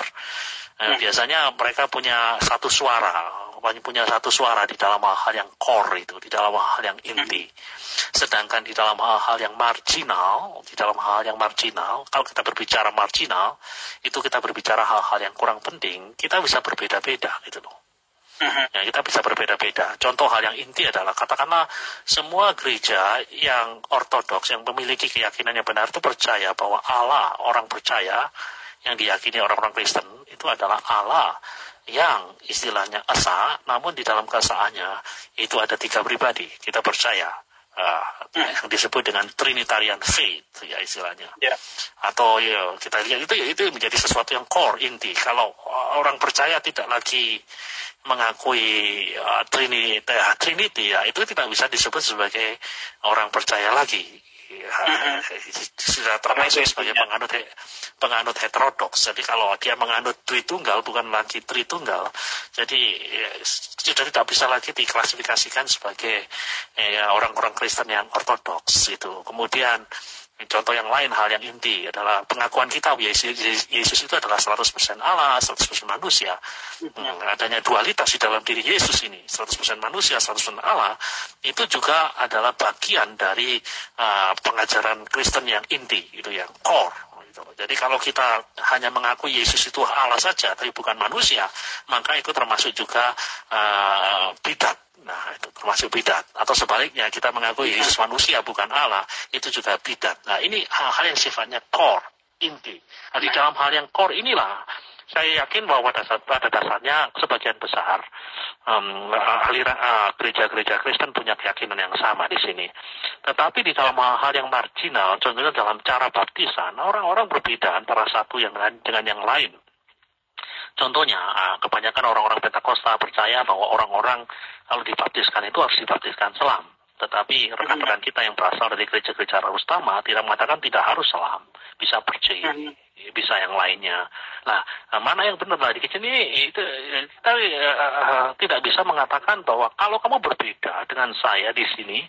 eh, biasanya mereka punya satu suara, punya satu suara di dalam hal yang core itu, di dalam hal yang inti. Sedangkan di dalam hal-hal yang marginal, di dalam hal yang marginal, kalau kita berbicara marginal, itu kita berbicara hal-hal yang kurang penting, kita bisa berbeda-beda gitu loh. Ya, kita bisa berbeda-beda. Contoh hal yang inti adalah katakanlah semua gereja yang ortodoks, yang memiliki keyakinan yang benar itu percaya bahwa Allah, orang percaya yang diyakini orang-orang Kristen itu adalah Allah yang istilahnya esa, namun di dalam keesaannya itu ada tiga pribadi. Kita percaya Uh, yang disebut dengan Trinitarian Faith ya istilahnya, yeah. atau ya, kita lihat itu ya, itu menjadi sesuatu yang core, inti. Kalau orang percaya tidak lagi mengakui uh, Trinity, uh, Trinity ya itu tidak bisa disebut sebagai orang percaya lagi. Ya, sudah termasuk sebagai penganut penganut heterodoks. Jadi kalau dia menganut Tritunggal bukan lagi Tritunggal, jadi ya, sudah tidak bisa lagi diklasifikasikan sebagai ya, orang-orang Kristen yang ortodoks itu. Kemudian contoh yang lain, hal yang inti adalah pengakuan kita Yesus, Yesus itu adalah seratus persen Allah, seratus persen manusia. Adanya dualitas di dalam diri Yesus ini, seratus persen manusia, seratus persen Allah, itu juga adalah bagian dari uh, pengajaran Kristen yang inti, itu yang core. Jadi kalau kita hanya mengakui Yesus itu Allah saja, tapi bukan manusia, maka itu termasuk juga uh, bidat. Nah, itu termasuk bidat. Atau sebaliknya, kita mengakui Yesus manusia bukan Allah, itu juga bidat. Nah, ini hal-hal yang sifatnya core, inti. Nah, di dalam hal yang core inilah, saya yakin bahwa dasar, pada dasarnya sebagian besar um, aliran uh, gereja-gereja Kristen punya keyakinan yang sama di sini. Tetapi di dalam hal-hal yang marginal, contohnya dalam cara baptisan, orang-orang berbeda antara satu yang dengan yang lain. Contohnya, kebanyakan orang-orang Pentakosta percaya bahwa orang-orang kalau dibaptiskan itu harus dibaptiskan selam. Tetapi rekan-rekan kita yang berasal dari gereja-gereja utama tidak mengatakan tidak harus selam, bisa percaya, bisa yang lainnya. Nah, mana yang benar tadi kecil ini? Itu kita uh, tidak bisa mengatakan bahwa kalau kamu berbeda dengan saya di sini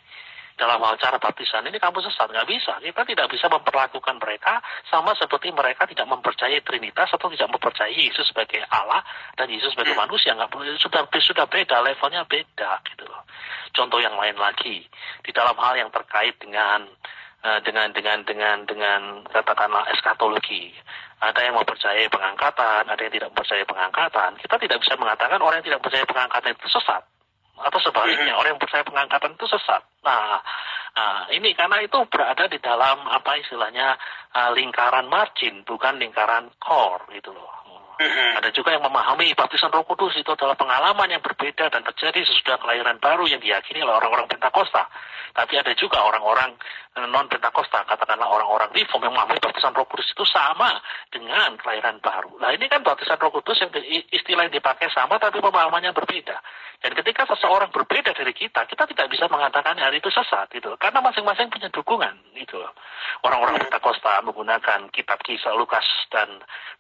dalam hal cara baptisan ini kamu sesat, nggak bisa. Kita tidak bisa memperlakukan mereka sama seperti mereka tidak mempercayai Trinitas atau tidak mempercayai Yesus sebagai Allah dan Yesus sebagai manusia. Nggak, sudah sudah beda, levelnya beda gitu loh. Contoh yang lain lagi di dalam hal yang terkait dengan dengan dengan dengan dengan katakanlah eskatologi, ada yang mempercayai pengangkatan, ada yang tidak mempercayai pengangkatan. Kita tidak bisa mengatakan orang yang tidak percaya pengangkatan itu sesat, atau sebaliknya orang yang percaya pengangkatan itu sesat. Nah, nah ini karena itu berada di dalam apa istilahnya uh, lingkaran margin, bukan lingkaran core gitu loh. Uh-huh. Ada juga yang memahami baptisan Roh Kudus itu adalah pengalaman yang berbeda dan terjadi sesudah kelahiran baru yang diyakini oleh orang-orang Pentakosta. Tapi ada juga orang-orang non Pentakosta, katakanlah orang-orang Reform yang memahami baptisan Roh Kudus itu sama dengan kelahiran baru. Nah ini kan baptisan Roh Kudus yang istilah yang dipakai sama tapi pemahamannya berbeda. Dan ketika seseorang berbeda dari kita, kita tidak bisa mengatakan hal itu sesat gitu, karena masing-masing punya dukungan gitu. Orang-orang Pentakosta menggunakan kitab Kisah Lukas dan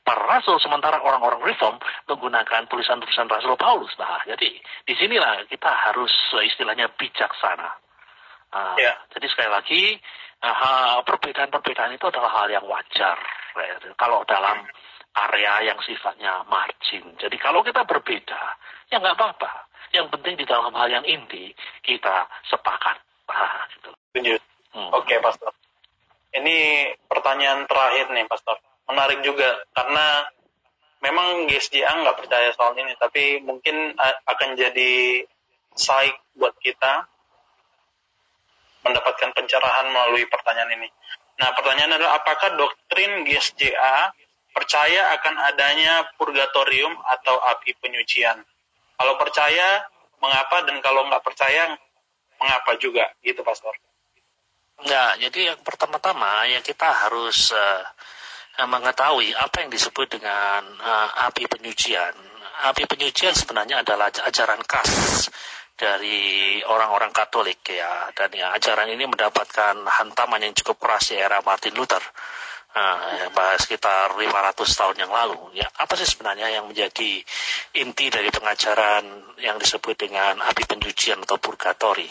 para rasul, sementara orang-orang reform menggunakan tulisan-tulisan Rasul Paulus. Nah, jadi disinilah kita harus istilahnya bijaksana. Uh, yeah. Jadi sekali lagi, uh, perbedaan-perbedaan itu adalah hal yang wajar. Right? Kalau dalam area yang sifatnya margin. Jadi kalau kita berbeda, ya nggak apa-apa. Yang penting di dalam hal yang inti, kita sepakat. Nah, gitu. Setuju. Hmm. Oke, okay, Pastor. Ini pertanyaan terakhir nih, Pastor. Menarik juga, karena memang G S J A nggak percaya soal ini, tapi mungkin akan jadi insight buat kita mendapatkan pencerahan melalui pertanyaan ini. Nah, pertanyaan adalah apakah doktrin G S J A percaya akan adanya purgatorium atau api penyucian? Kalau percaya, mengapa? Dan kalau nggak percaya, mengapa juga? Gitu, Pastor. Nah, jadi yang pertama-tama ya kita harus uh, mengetahui apa yang disebut dengan uh, api penyucian. Api penyucian sebenarnya adalah ajaran khas dari orang-orang Katolik ya, dan ya, ajaran ini mendapatkan hantaman yang cukup keras di era Martin Luther, uh, sekitar lima ratus tahun yang lalu. Ya, apa sih sebenarnya yang menjadi inti dari pengajaran yang disebut dengan api penyucian atau purgatori?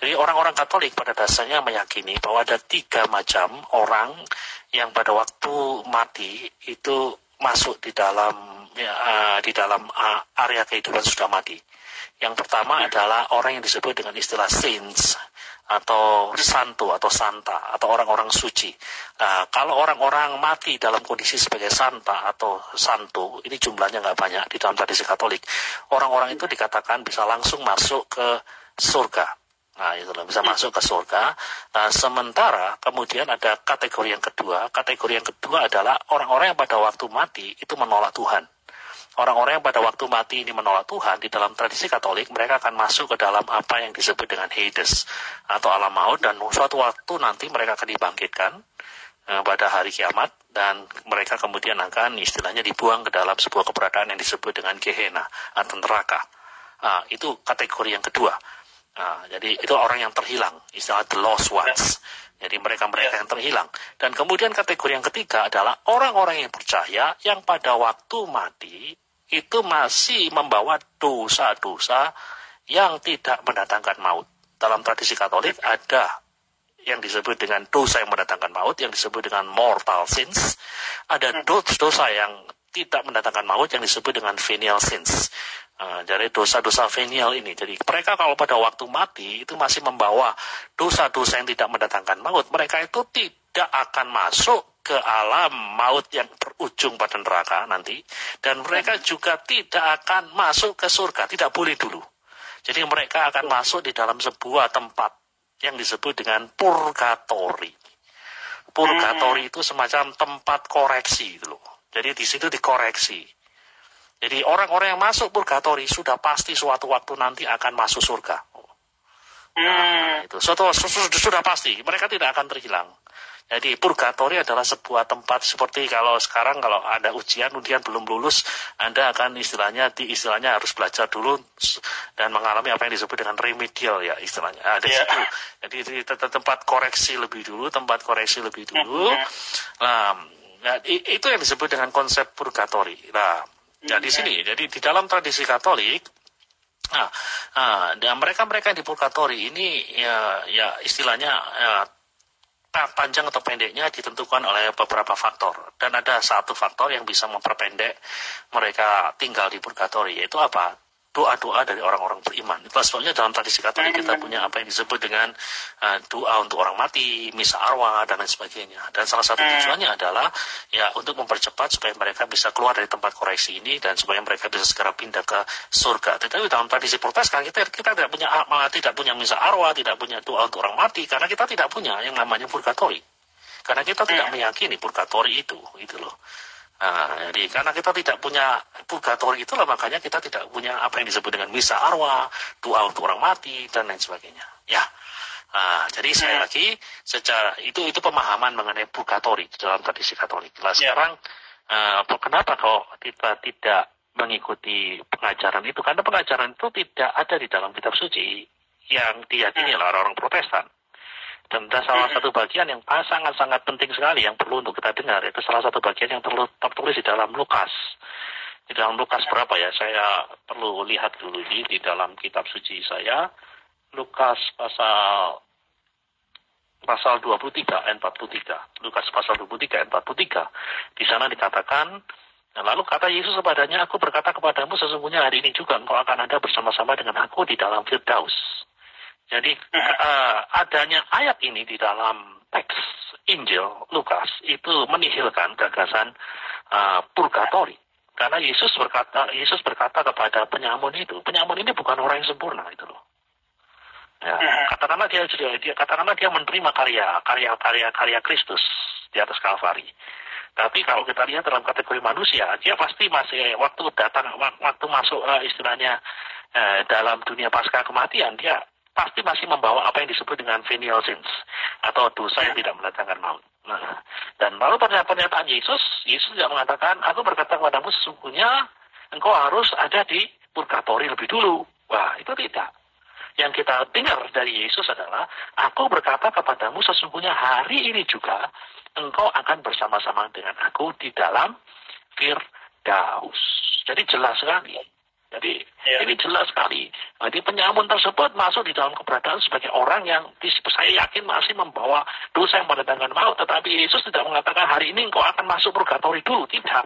Jadi orang-orang Katolik pada dasarnya meyakini bahwa ada tiga macam orang yang pada waktu mati itu masuk di dalam ya, uh, di dalam uh, area kehidupan sudah mati. Yang pertama adalah orang yang disebut dengan istilah saints atau santo atau santa atau orang-orang suci. Nah, kalau orang-orang mati dalam kondisi sebagai santa atau santo, ini jumlahnya nggak banyak di dalam tradisi Katolik. Orang-orang itu dikatakan bisa langsung masuk ke surga. Nah, itu bisa masuk ke surga. Nah, sementara kemudian ada kategori yang kedua. Kategori yang kedua adalah orang-orang yang pada waktu mati itu menolak Tuhan. Orang-orang yang pada waktu mati ini menolak Tuhan, di dalam tradisi Katolik mereka akan masuk ke dalam apa yang disebut dengan Hades atau alam maut, dan suatu waktu nanti mereka akan dibangkitkan eh, pada hari kiamat, dan mereka kemudian akan istilahnya dibuang ke dalam sebuah keberadaan yang disebut dengan Gehenna atau neraka. Nah, itu kategori yang kedua. Nah, jadi itu orang yang terhilang, istilah the lost ones. Jadi mereka-mereka yang terhilang. Dan kemudian kategori yang ketiga adalah orang-orang yang percaya yang pada waktu mati itu masih membawa dosa-dosa yang tidak mendatangkan maut. Dalam tradisi Katolik ada yang disebut dengan dosa yang mendatangkan maut, yang disebut dengan mortal sins. Ada dosa yang tidak mendatangkan maut yang disebut dengan venial sins. Nah, jadi dosa-dosa venial ini, jadi mereka kalau pada waktu mati itu masih membawa dosa-dosa yang tidak mendatangkan maut, mereka itu tidak akan masuk ke alam maut yang berujung pada neraka nanti, dan mereka juga tidak akan masuk ke surga, tidak boleh dulu. Jadi mereka akan masuk di dalam sebuah tempat yang disebut dengan purgatori. Purgatori itu semacam tempat koreksi gitu loh. Jadi di situ dikoreksi. Jadi orang-orang yang masuk purgatori sudah pasti suatu waktu nanti akan masuk surga. Nah, itu suatu, sudah pasti, mereka tidak akan terhilang. Jadi purgatori adalah sebuah tempat seperti kalau sekarang kalau ada ujian, ujian belum lulus, Anda akan istilahnya di istilahnya harus belajar dulu dan mengalami apa yang disebut dengan remedial ya istilahnya. Ada nah, situ. Jadi di tempat koreksi lebih dulu, tempat koreksi lebih dulu. Nah, itu yang disebut dengan konsep purgatori. Nah, ya di sini, jadi di dalam tradisi Katolik, nah, nah, dan mereka-mereka yang di purgatori ini ya, ya istilahnya ya, panjang atau pendeknya ditentukan oleh beberapa faktor. Dan ada satu faktor yang bisa memperpendek mereka tinggal di purgatori, yaitu apa? Doa-doa dari orang-orang beriman. Itu sebabnya dalam tradisi Katolik kita punya apa yang disebut dengan uh, doa untuk orang mati, misa arwah, dan lain sebagainya. Dan salah satu tujuannya adalah ya untuk mempercepat supaya mereka bisa keluar dari tempat koreksi ini dan supaya mereka bisa segera pindah ke surga. Tetapi dalam tradisi Protestan kita kita tidak punya malah tidak punya misa arwah, tidak punya doa untuk orang mati, karena kita tidak punya yang namanya purgatori. Karena kita tidak meyakini purgatori itu, gitu loh. Nah, jadi karena kita tidak punya purgatori itulah makanya kita tidak punya apa yang disebut dengan misa arwah, doa untuk orang mati, dan lain sebagainya. Ya, nah, jadi yeah. Saya lagi secara itu itu pemahaman mengenai purgatori dalam tradisi Katolik. Nah, sekarang yeah. uh, kenapa kok kita tidak mengikuti pengajaran itu? Karena pengajaran itu tidak ada di dalam kitab suci yang diyakini oleh yeah. orang-orang Protestan. Dan salah satu bagian yang sangat-sangat penting sekali yang perlu untuk kita dengar, itu salah satu bagian yang tertulis di dalam Lukas di dalam Lukas berapa ya? Saya perlu lihat dulu ini di dalam kitab suci saya. Lukas pasal pasal dua puluh tiga ayat empat puluh tiga. Lukas pasal dua puluh tiga ayat empat puluh tiga. Di sana dikatakan, nah, lalu kata Yesus kepadanya, aku berkata kepadamu sesungguhnya hari ini juga engkau akan ada bersama-sama dengan aku di dalam Firdaus. Jadi uh, adanya ayat ini di dalam teks Injil Lukas itu menihilkan gagasan uh, purgatori. Karena Yesus berkata Yesus berkata kepada penyamun itu, penyamun ini bukan orang yang sempurna itu loh. Ya, katakanlah dia dia katakanlah dia menerima karya karya karya karya Kristus di atas Kalvari. Tapi kalau kita lihat dalam kategori manusia, dia pasti masih waktu datang, waktu masuk uh, istilahnya uh, dalam dunia pasca kematian, dia pasti masih membawa apa yang disebut dengan venial sins atau dosa yang tidak mendatangkan maut. Nah, dan lalu pada pernyataan Yesus, Yesus tidak mengatakan, aku berkata kepadamu sesungguhnya engkau harus ada di purgatori lebih dulu. Wah, itu tidak. Yang kita dengar dari Yesus adalah, aku berkata kepadamu sesungguhnya hari ini juga engkau akan bersama-sama dengan aku di dalam Firdaus. Jadi jelas sekali. Jadi ya. Ini jelas sekali. Jadi penyamun tersebut masuk di dalam keberadaan sebagai orang yang saya yakin masih membawa dosa yang mendatangkan maut. Tetapi Yesus tidak mengatakan hari ini engkau akan masuk purgatori dulu. Tidak.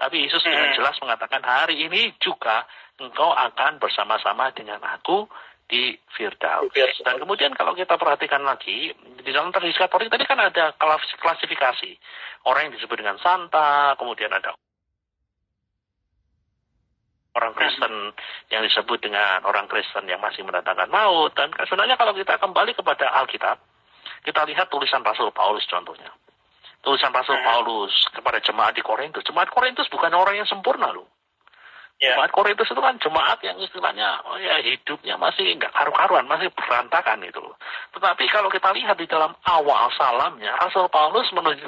Tapi Yesus dengan jelas mengatakan hari ini juga engkau akan bersama-sama dengan aku di Firdaus. Dan kemudian kalau kita perhatikan lagi, di dalam tradisi Katolik tadi kan ada klasifikasi. Orang yang disebut dengan santa, kemudian ada orang Kristen yang disebut dengan orang Kristen yang masih mendatangkan maut. Dan sebenarnya kalau kita kembali kepada Alkitab, kita lihat tulisan Rasul Paulus contohnya. Tulisan Rasul Paulus kepada jemaat di Korintus. Jemaat Korintus bukan orang yang sempurna loh. Yeah. Jemaat Korintus itu kan jemaat yang istilahnya oh ya, hidupnya masih nggak karu-karuan, masih berantakan gitu. Tetapi kalau kita lihat di dalam awal salamnya, Rasul Paulus menuju,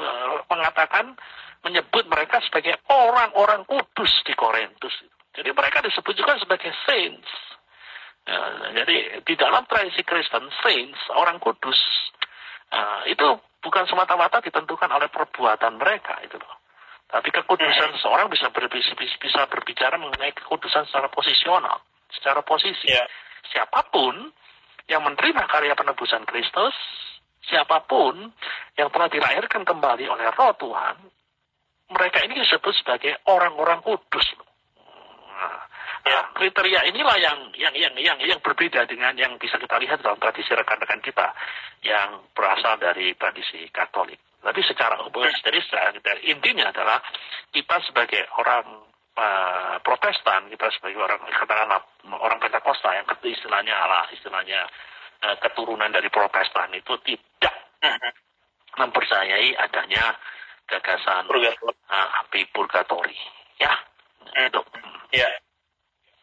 mengatakan, menyebut mereka sebagai orang-orang kudus di Korintus. Jadi mereka disebut juga sebagai saints. Ya, jadi di dalam tradisi Kristen, saints, orang kudus, uh, itu bukan semata-mata ditentukan oleh perbuatan mereka itu loh. Tapi kekudusan seorang bisa, ber, bisa berbicara mengenai kekudusan secara posisional, secara posisi. Yeah. Siapapun yang menerima karya penebusan Kristus, siapapun yang telah dilahirkan kembali oleh Roh Tuhan, mereka ini disebut sebagai orang-orang kudus. Nah, yeah. Kriteria inilah yang yang yang yang yang berbeda dengan yang bisa kita lihat dalam tradisi rekan-rekan kita yang berasal dari tradisi Katolik. Tapi secara umum, jadi intinya adalah kita sebagai orang uh, Protestan, kita sebagai orang katakanlah orang Pentakosta yang istilahnya ala istilahnya uh, keturunan dari Protestan itu tidak uh-huh. mempercayai adanya gagasan purgatori. Uh, api purgatori, ya. Itu. Uh-huh. Ya,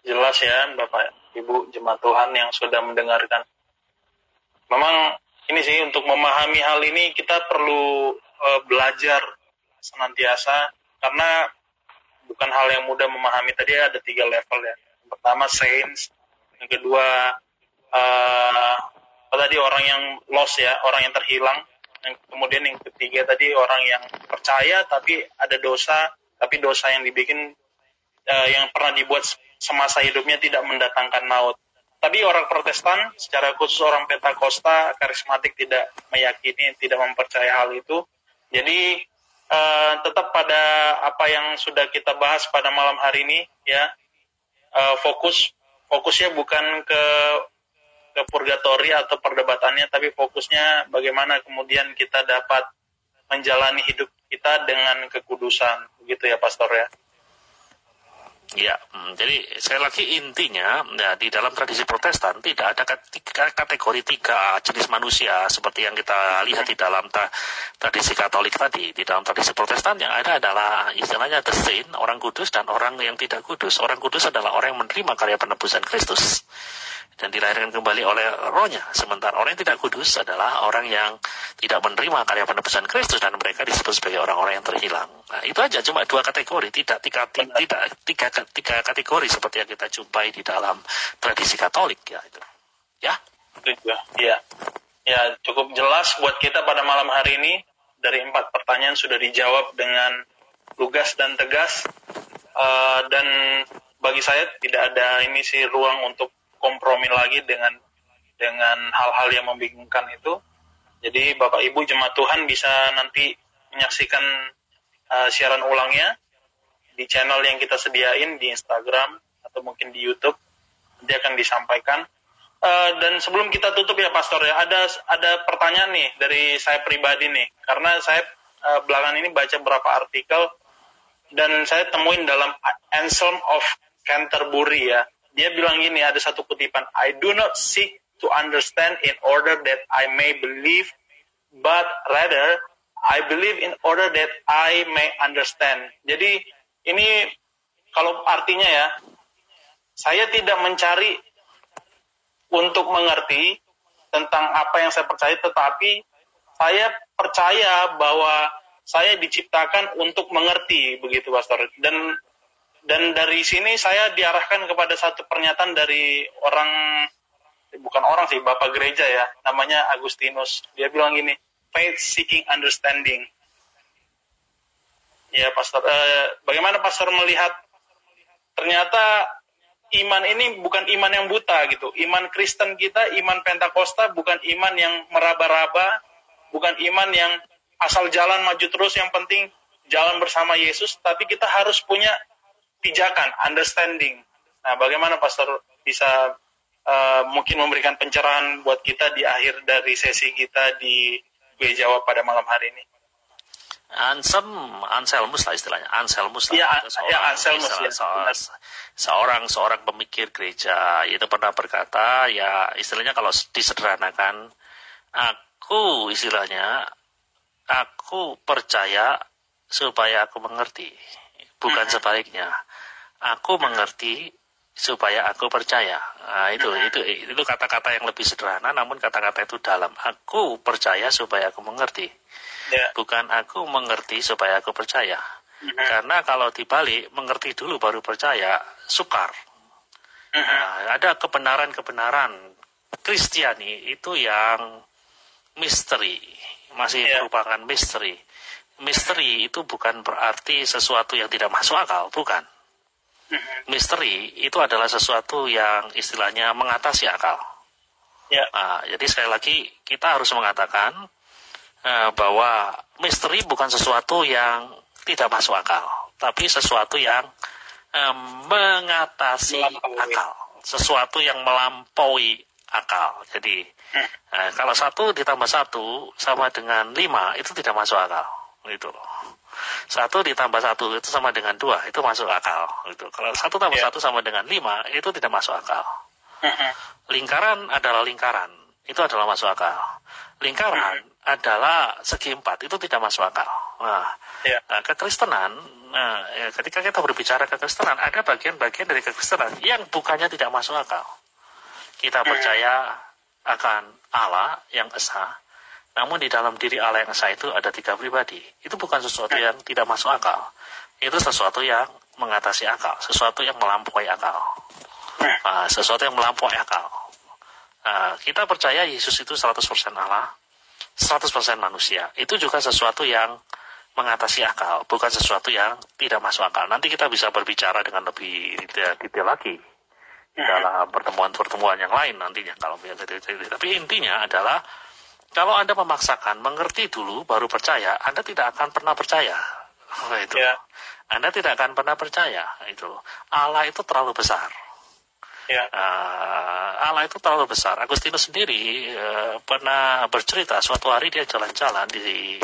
jelas ya, Bapak Ibu jemaat Tuhan yang sudah mendengarkan. Memang. Ini sih untuk memahami hal ini kita perlu uh, belajar senantiasa karena bukan hal yang mudah memahami. Tadi ada tiga level ya. Yang pertama saints, yang kedua uh, tadi orang yang lost ya, orang yang terhilang. Yang kemudian yang ketiga tadi orang yang percaya tapi ada dosa, tapi dosa yang dibikin uh, yang pernah dibuat semasa hidupnya tidak mendatangkan maut. Tadi orang Protestan, secara khusus orang Pentakosta, karismatik tidak meyakini, tidak mempercayai hal itu. Jadi eh, tetap pada apa yang sudah kita bahas pada malam hari ini, ya eh, fokus fokusnya bukan ke ke purgatori atau perdebatannya, tapi fokusnya bagaimana kemudian kita dapat menjalani hidup kita dengan kekudusan, begitu ya, Pastor ya. Ya, jadi sekali lagi intinya ya, di dalam tradisi Protestan tidak ada kategori tiga jenis manusia seperti yang kita lihat di dalam ta- tradisi Katolik tadi. Di dalam tradisi Protestan yang ada adalah istilahnya the saint, orang kudus dan orang yang tidak kudus. Orang kudus adalah orang yang menerima karya penebusan Kristus dan dilahirkan kembali oleh rohnya. Sementara orang yang tidak kudus adalah orang yang tidak menerima karya penebusan Kristus dan mereka disebut sebagai orang-orang yang terhilang. Nah, itu aja cuma dua kategori, tidak tiga, tidak tiga, tiga kategori seperti yang kita jumpai di dalam tradisi Katolik ya itu. Ya. Ya. Ya, cukup jelas buat kita pada malam hari ini. Dari empat pertanyaan sudah dijawab dengan lugas dan tegas. uh, dan bagi saya tidak ada ini sih ruang untuk kompromi lagi dengan dengan hal-hal yang membingungkan itu. Jadi Bapak Ibu Jemaat Tuhan bisa nanti menyaksikan uh, siaran ulangnya di channel yang kita sediain di Instagram atau mungkin di YouTube, nanti akan disampaikan. Uh, dan sebelum kita tutup ya Pastor ya, ada ada pertanyaan nih dari saya pribadi nih, karena saya uh, belakangan ini baca beberapa artikel dan saya temuin dalam Anselm of Canterbury ya, dia bilang gini, ada satu kutipan, I do not seek to understand in order that I may believe, but rather I believe in order that I may understand. Jadi ini kalau artinya ya, saya tidak mencari untuk mengerti tentang apa yang saya percaya, tetapi saya percaya bahwa saya diciptakan untuk mengerti, begitu Pastor. Dan dan dari sini saya diarahkan kepada satu pernyataan dari orang, bukan orang sih, Bapak Gereja ya, namanya Agustinus. Dia bilang gini, faith seeking understanding. Ya Pastor, eh, bagaimana Pastor melihat ternyata iman ini bukan iman yang buta gitu. Iman Kristen kita, iman Pentakosta bukan iman yang meraba-raba, bukan iman yang asal jalan maju terus, yang penting jalan bersama Yesus, tapi kita harus punya pijakan, understanding. Nah, bagaimana Pastor bisa Uh, mungkin memberikan pencerahan buat kita di akhir dari sesi kita di G W Jawab pada malam hari ini. Ansem, Anselmus lah istilahnya, Anselmus lah. Ya, seorang, ya, Anselmus, ya. Seorang, seorang seorang pemikir gereja itu pernah berkata, ya istilahnya kalau disederhanakan, aku istilahnya, aku percaya supaya aku mengerti, bukan hmm. sebaliknya. Aku mengerti supaya aku percaya. Nah, itu itu itu kata-kata yang lebih sederhana, namun kata-kata itu dalam. Aku percaya supaya aku mengerti, yeah. bukan aku mengerti supaya aku percaya. Mm-hmm. Karena kalau dibalik, mengerti dulu baru percaya, sukar. Mm-hmm. Nah, ada kebenaran-kebenaran Kristiani itu yang misteri, masih yeah. merupakan misteri. Misteri itu bukan berarti sesuatu yang tidak masuk akal, bukan. Misteri itu adalah sesuatu yang istilahnya mengatasi akal. Ya. Nah, jadi sekali lagi kita harus mengatakan uh, bahwa misteri bukan sesuatu yang tidak masuk akal, tapi sesuatu yang uh, mengatasi melampaui akal, sesuatu yang melampaui akal. Jadi uh, kalau satu ditambah satu sama dengan lima itu tidak masuk akal, gitu. Satu ditambah satu itu sama dengan dua, itu masuk akal. Gitu. Kalau satu tambah yeah. satu sama dengan lima, itu tidak masuk akal. Uh-huh. Lingkaran adalah lingkaran, itu adalah masuk akal. Lingkaran uh-huh. adalah segi empat, itu tidak masuk akal. Nah, yeah. kekristenan, nah, ketika kita berbicara kekristenan, ada bagian-bagian dari kekristenan yang bukannya tidak masuk akal. Kita percaya uh-huh. akan Allah yang esa. Namun di dalam diri Allah yang esa itu ada tiga pribadi. Itu bukan sesuatu yang tidak masuk akal. Itu sesuatu yang mengatasi akal, sesuatu yang melampaui akal, uh, sesuatu yang melampaui akal. Uh, kita percaya Yesus itu seratus persen Allah, seratus persen manusia. Itu juga sesuatu yang mengatasi akal, bukan sesuatu yang tidak masuk akal. Nanti kita bisa berbicara dengan lebih detail lagi dalam pertemuan-pertemuan yang lain nantinya kalau bisa. Tapi intinya adalah, kalau Anda memaksakan mengerti dulu baru percaya, Anda tidak akan pernah percaya. Itu. Yeah. Anda tidak akan pernah percaya. Itu. Allah itu terlalu besar. Yeah. Uh, Allah itu terlalu besar. Agustinus sendiri uh, pernah bercerita suatu hari dia jalan-jalan di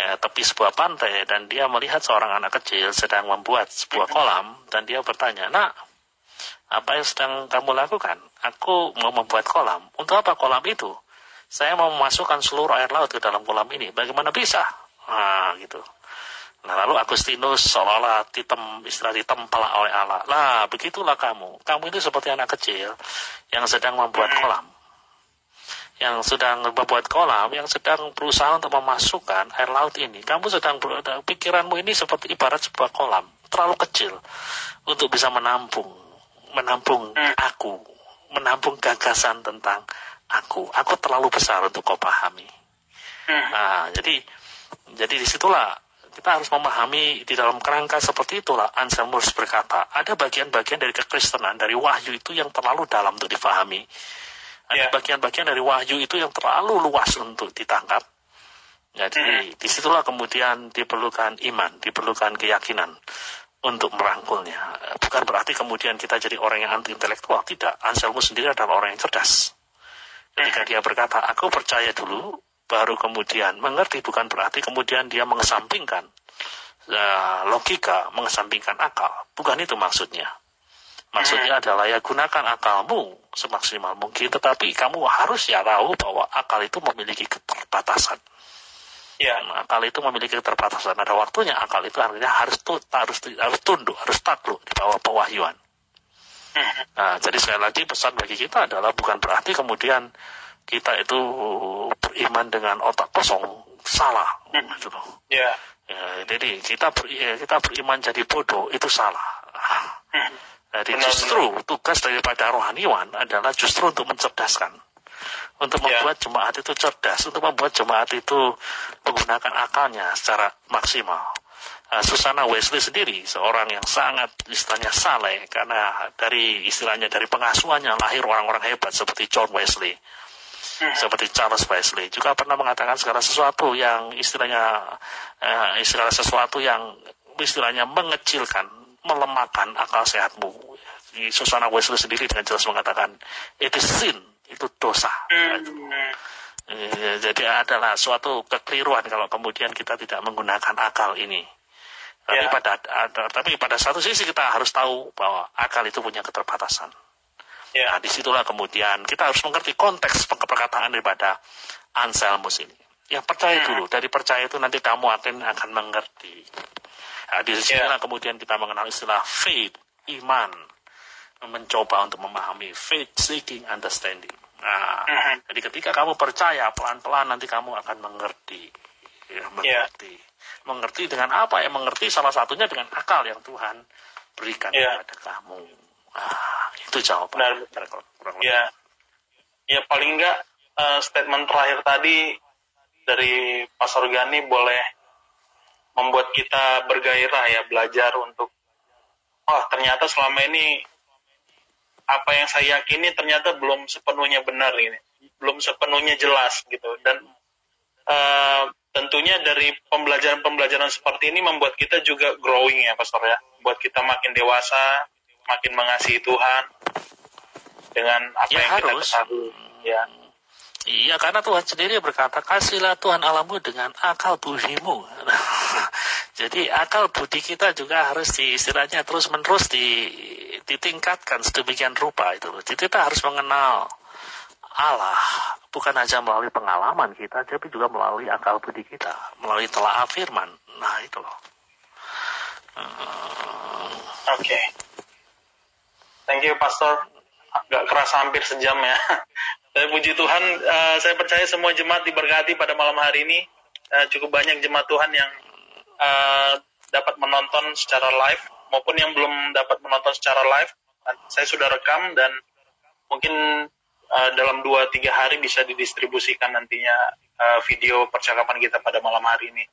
uh, tepi sebuah pantai dan dia melihat seorang anak kecil sedang membuat sebuah kolam dan dia bertanya, "Nak, apa yang sedang kamu lakukan? Aku mau membuat kolam. Untuk apa kolam itu? Saya mau memasukkan seluruh air laut ke dalam kolam ini. Bagaimana bisa?" Nah, gitu. Nah, lalu Agustinus seolah-olah ditem, istilah ditempelak oleh Allah. Lah, begitulah kamu. Kamu itu seperti anak kecil yang sedang membuat kolam. Yang sedang membuat kolam, yang sedang berusaha untuk memasukkan air laut ini. Kamu sedang, ber- pikiranmu ini seperti ibarat sebuah kolam. Terlalu kecil untuk bisa menampung. Menampung aku. Menampung gagasan tentang Aku, aku terlalu besar untuk kau pahami. Nah, jadi, jadi disitulah Kita harus memahami di dalam kerangka seperti itulah Anselmus berkata, ada bagian-bagian dari kekristenan, dari wahyu itu yang terlalu dalam untuk difahami. Ada yeah. bagian-bagian dari wahyu itu yang terlalu luas untuk ditangkap. Jadi mm. disitulah kemudian diperlukan iman, diperlukan keyakinan untuk merangkulnya. Bukan berarti kemudian kita jadi orang yang anti-intelektual, tidak. Anselmus sendiri adalah orang yang cerdas. Ketika dia berkata, aku percaya dulu, baru kemudian mengerti, bukan berarti kemudian dia mengesampingkan uh, logika, mengesampingkan akal. Bukan itu maksudnya. Maksudnya adalah ya gunakan akalmu semaksimal mungkin, tetapi kamu harus ya tahu bahwa akal itu memiliki keterbatasan. Ya. Nah, akal itu memiliki keterbatasan. Ada waktunya akal itu artinya harus tut, harus harus tunduk, harus takluk di bawah pewahyuan. Nah, jadi sekali lagi pesan bagi kita adalah bukan berarti kemudian kita itu beriman dengan otak kosong, salah. Yeah. Ya, jadi kita ber, kita beriman jadi bodoh itu salah. Jadi justru tugas daripada rohaniwan adalah justru untuk mencerdaskan, untuk membuat yeah. jemaat itu cerdas, untuk membuat jemaat itu menggunakan akalnya secara maksimal. Susana Wesley sendiri seorang yang sangat istilahnya saleh, karena dari istilahnya dari pengasuhannya lahir orang-orang hebat seperti John Wesley. Seperti Charles Wesley juga pernah mengatakan segala sesuatu yang istilahnya eh, segala sesuatu yang istilahnya mengecilkan, melemahkan akal sehatmu. Susana Wesley sendiri dengan jelas mengatakan it is sin, itu dosa. Eh, jadi adalah suatu kekeliruan kalau kemudian kita tidak menggunakan akal ini. Tapi ya. pada ada, tapi pada satu sisi kita harus tahu bahwa akal itu punya keterbatasan. Ya. Nah, disitulah kemudian kita harus mengerti konteks perkataan daripada Anselmus ini. Ya, percaya dulu. Dari percaya itu nanti kamu akan mengerti. Nah, di sinilah ya. kemudian kita mengenal istilah faith, iman. Mencoba untuk memahami faith seeking understanding. Nah, uh-huh. jadi ketika kamu percaya, pelan-pelan nanti kamu akan mengerti. Ya, mengerti. Ya. Mengerti dengan apa? Ya, mengerti salah satunya dengan akal yang Tuhan berikan ya. kepada kamu. Ah, itu jawaban. Ya, ya paling enggak uh, statement terakhir tadi dari Pastor Gani boleh membuat kita bergairah ya, belajar untuk, oh ternyata selama ini apa yang saya yakini ternyata belum sepenuhnya benar ini, belum sepenuhnya jelas gitu, dan uh, tentunya dari pembelajaran-pembelajaran seperti ini membuat kita juga growing ya Pastor ya, buat kita makin dewasa, makin mengasihi Tuhan dengan apa ya, yang harus. Kita ketahui. Ya. Iya, karena Tuhan sendiri berkata, kasihlah Tuhan Allahmu dengan akal budimu. Jadi akal budi kita juga harus di istilahnya terus-menerus di, ditingkatkan sedemikian rupa itu. Jadi kita harus mengenal Allah bukan hanya melalui pengalaman kita, tapi juga melalui akal budi kita, melalui telaah firman. Nah itu loh. Hmm. Oke. Okay. Thank you, Pastor. Gak kerasa hampir sejam ya. Tapi puji Tuhan, uh, saya percaya semua jemaat diberkati pada malam hari ini. Uh, cukup banyak jemaat Tuhan yang uh, dapat menonton secara live, maupun yang belum dapat menonton secara live. Saya sudah rekam dan mungkin uh, dalam dua sampai tiga hari bisa didistribusikan nantinya uh, video percakapan kita pada malam hari ini.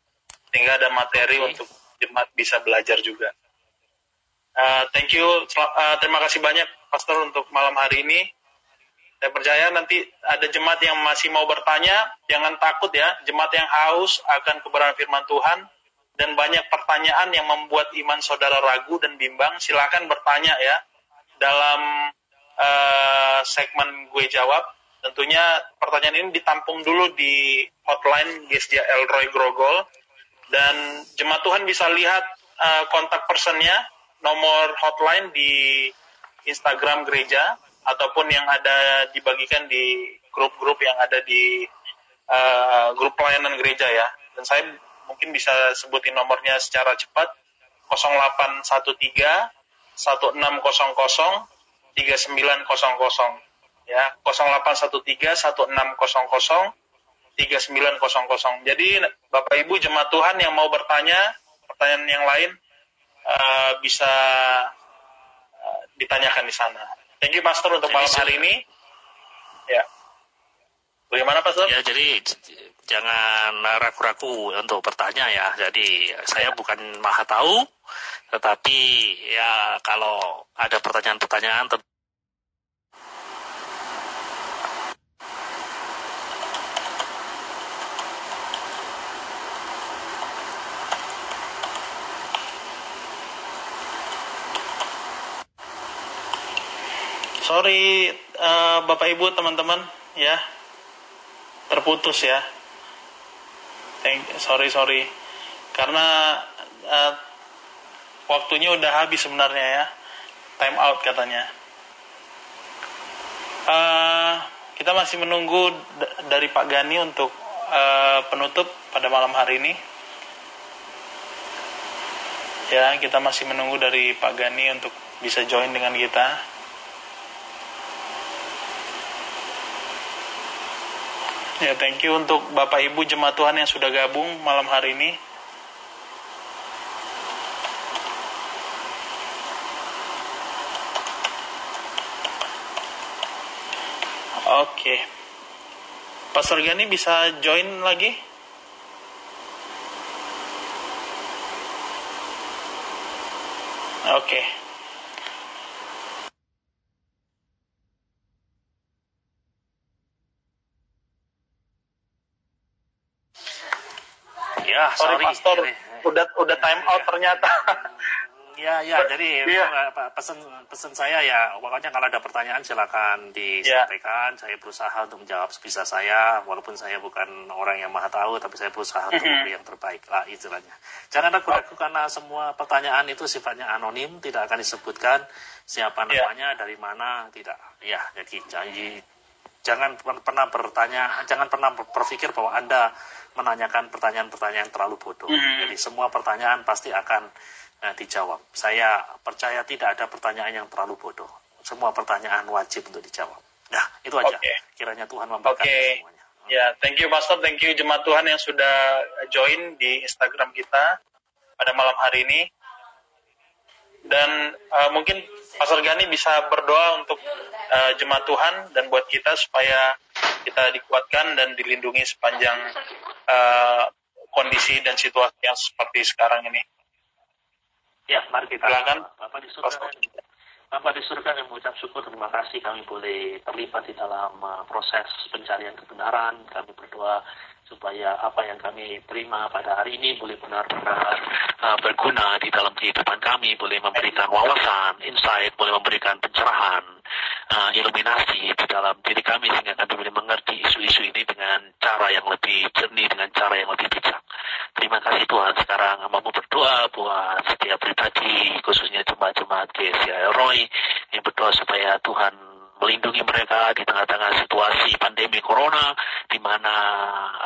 Sehingga ada materi okay. untuk jemaat bisa belajar juga. Uh, thank you, uh, terima kasih banyak Pastor untuk malam hari ini. Saya percaya nanti ada jemaat yang masih mau bertanya, jangan takut ya, jemaat yang haus akan kebenaran firman Tuhan, dan banyak pertanyaan yang membuat iman saudara ragu dan bimbang, silakan bertanya ya, dalam uh, segmen Gue Jawab. Tentunya pertanyaan ini ditampung dulu di hotline G S J A Roy Grogol, dan jemaat Tuhan bisa lihat uh, kontak personnya, nomor hotline di Instagram gereja, ataupun yang ada dibagikan di grup-grup yang ada di uh, grup pelayanan gereja ya. Dan saya mungkin bisa sebutin nomornya secara cepat, nol delapan satu tiga satu enam nol nol tiga sembilan nol nol ya, nol delapan satu tiga satu enam nol nol tiga sembilan nol nol. Jadi Bapak Ibu jemaat Tuhan yang mau bertanya, pertanyaan yang lain, Uh, bisa uh, ditanyakan di sana. Thank you Pastor untuk malam hari ini. Ya. Bagaimana Pak Sam? Ya, jadi jangan ragu-ragu untuk bertanya ya. Jadi saya bukan maha tahu, tetapi ya kalau ada pertanyaan-pertanyaan tentu. Sorry uh, Bapak Ibu teman-teman ya, terputus ya. Thank, sorry sorry karena uh, waktunya udah habis sebenarnya ya, time out katanya. Uh, kita masih menunggu d- dari Pak Gani untuk uh, penutup pada malam hari ini. Ya, kita masih menunggu dari Pak Gani untuk bisa join dengan kita. Ya, thank you untuk Bapak Ibu Jemaat Tuhan yang sudah gabung malam hari ini. Oke. Pastor Gani bisa join lagi? Oke. Ya, sorry, sorry Pastor, jadi, udah udah time ya, out ya. Ternyata. Ya, ya, jadi ya. pesan pesan saya ya, pokoknya kalau ada pertanyaan silakan disampaikan. Ya. Saya berusaha untuk menjawab sebisa saya, walaupun saya bukan orang yang maha tahu, tapi saya berusaha mm-hmm. untuk memberi yang terbaik lah istilahnya. Jangan ragu-ragu oh. karena semua pertanyaan itu sifatnya anonim, tidak akan disebutkan siapa namanya, ya. Dari mana, tidak. Ya, jadi janji. Jangan pernah bertanya, jangan pernah berpikir bahwa Anda menanyakan pertanyaan-pertanyaan terlalu bodoh. Mm. Jadi semua pertanyaan pasti akan eh, dijawab. Saya percaya tidak ada pertanyaan yang terlalu bodoh. Semua pertanyaan wajib untuk dijawab. Nah, itu aja. Okay. Kiranya Tuhan memberkati okay. semuanya. Ya, yeah, thank you Pastor, thank you Jemaat Tuhan yang sudah join di Instagram kita pada malam hari ini. Dan uh, mungkin Pastor Gani bisa berdoa untuk uh, Jemaat Tuhan dan buat kita supaya kita dikuatkan dan dilindungi sepanjang uh, kondisi dan situasi yang seperti sekarang ini. Ya, mari kita. Silakan. Bapak di surga, Bapak di surga yang mengucap syukur, terima kasih kami boleh terlibat di dalam uh, proses pencarian kebenaran. Kami berdoa supaya apa yang kami terima pada hari ini boleh benar-benar uh, berguna di dalam kehidupan kami, boleh memberikan wawasan, insight, boleh memberikan pencerahan, uh, iluminasi di dalam diri kami sehingga kami boleh mengerti isu-isu ini dengan cara yang lebih jernih, dengan cara yang lebih bijak. Terima kasih Tuhan, sekarang mau berdoa buat setiap pribadi, khususnya jemaat-jemaat G C L Roy, yang berdoa supaya Tuhan melindungi mereka di tengah-tengah situasi pandemi corona, di mana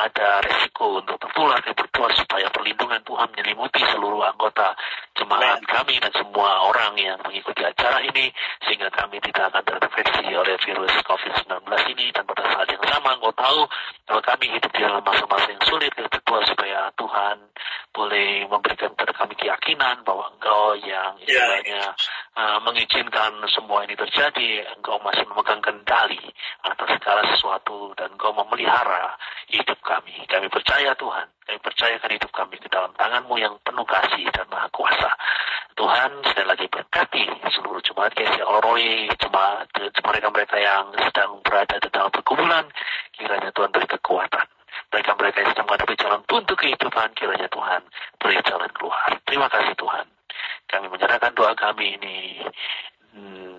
ada resiko untuk tertular. Kami berdoa supaya perlindungan Tuhan menyelimuti seluruh anggota jemaat kami dan semua orang yang mengikuti acara ini, sehingga kami tidak akan terinfeksi oleh virus covid sembilan belas ini. Dan pada saat yang sama, Engkau tahu kalau kami hidup di dalam masa-masa yang sulit. Kami berdoa supaya Tuhan boleh memberikan kepada kami keyakinan bahwa Engkau yang istilahnya uh, mengizinkan semua ini terjadi, Engkau masih memegang kendali atas segala sesuatu dan Engkau memelihara hidup kami. Kami percaya Tuhan, kami percayakan hidup kami ke dalam tangan-Mu yang penuh kasih dan maha kuasa. Tuhan, sekali lagi berkati seluruh jemaat G C L Roy, jemaat mereka-mereka yang sedang berada di dalam pergumulan, kiranya Tuhan beri kekuatan. Mereka-mereka yang sedang menghadapi jalan buntu kehidupan, kiranya Tuhan beri jalan keluar. Terima kasih Tuhan. Kami menyerahkan doa kami ini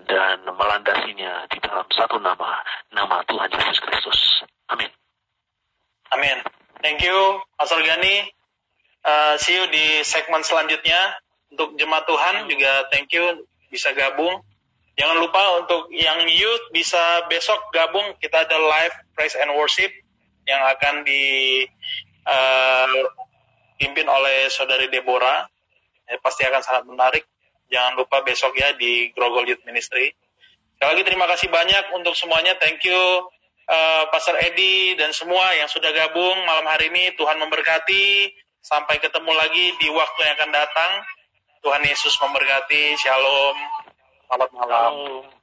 dan melandasinya di dalam satu nama, nama Tuhan Yesus Kristus. Amin. Amin. Thank you, Pastor Gani. Uh, see you di segmen selanjutnya. Untuk Jemaat Tuhan juga thank you bisa gabung. Jangan lupa untuk yang youth bisa besok gabung. Kita ada live praise and worship yang akan dipimpin uh, oleh Saudari Deborah. Eh, pasti akan sangat menarik. Jangan lupa besok ya di Grogol Youth Ministry. Sekali lagi terima kasih banyak untuk semuanya. Thank you uh, Pastor Edi dan semua yang sudah gabung malam hari ini. Tuhan memberkati. Sampai ketemu lagi di waktu yang akan datang. Tuhan Yesus memberkati. Shalom. Selamat malam. Shalom.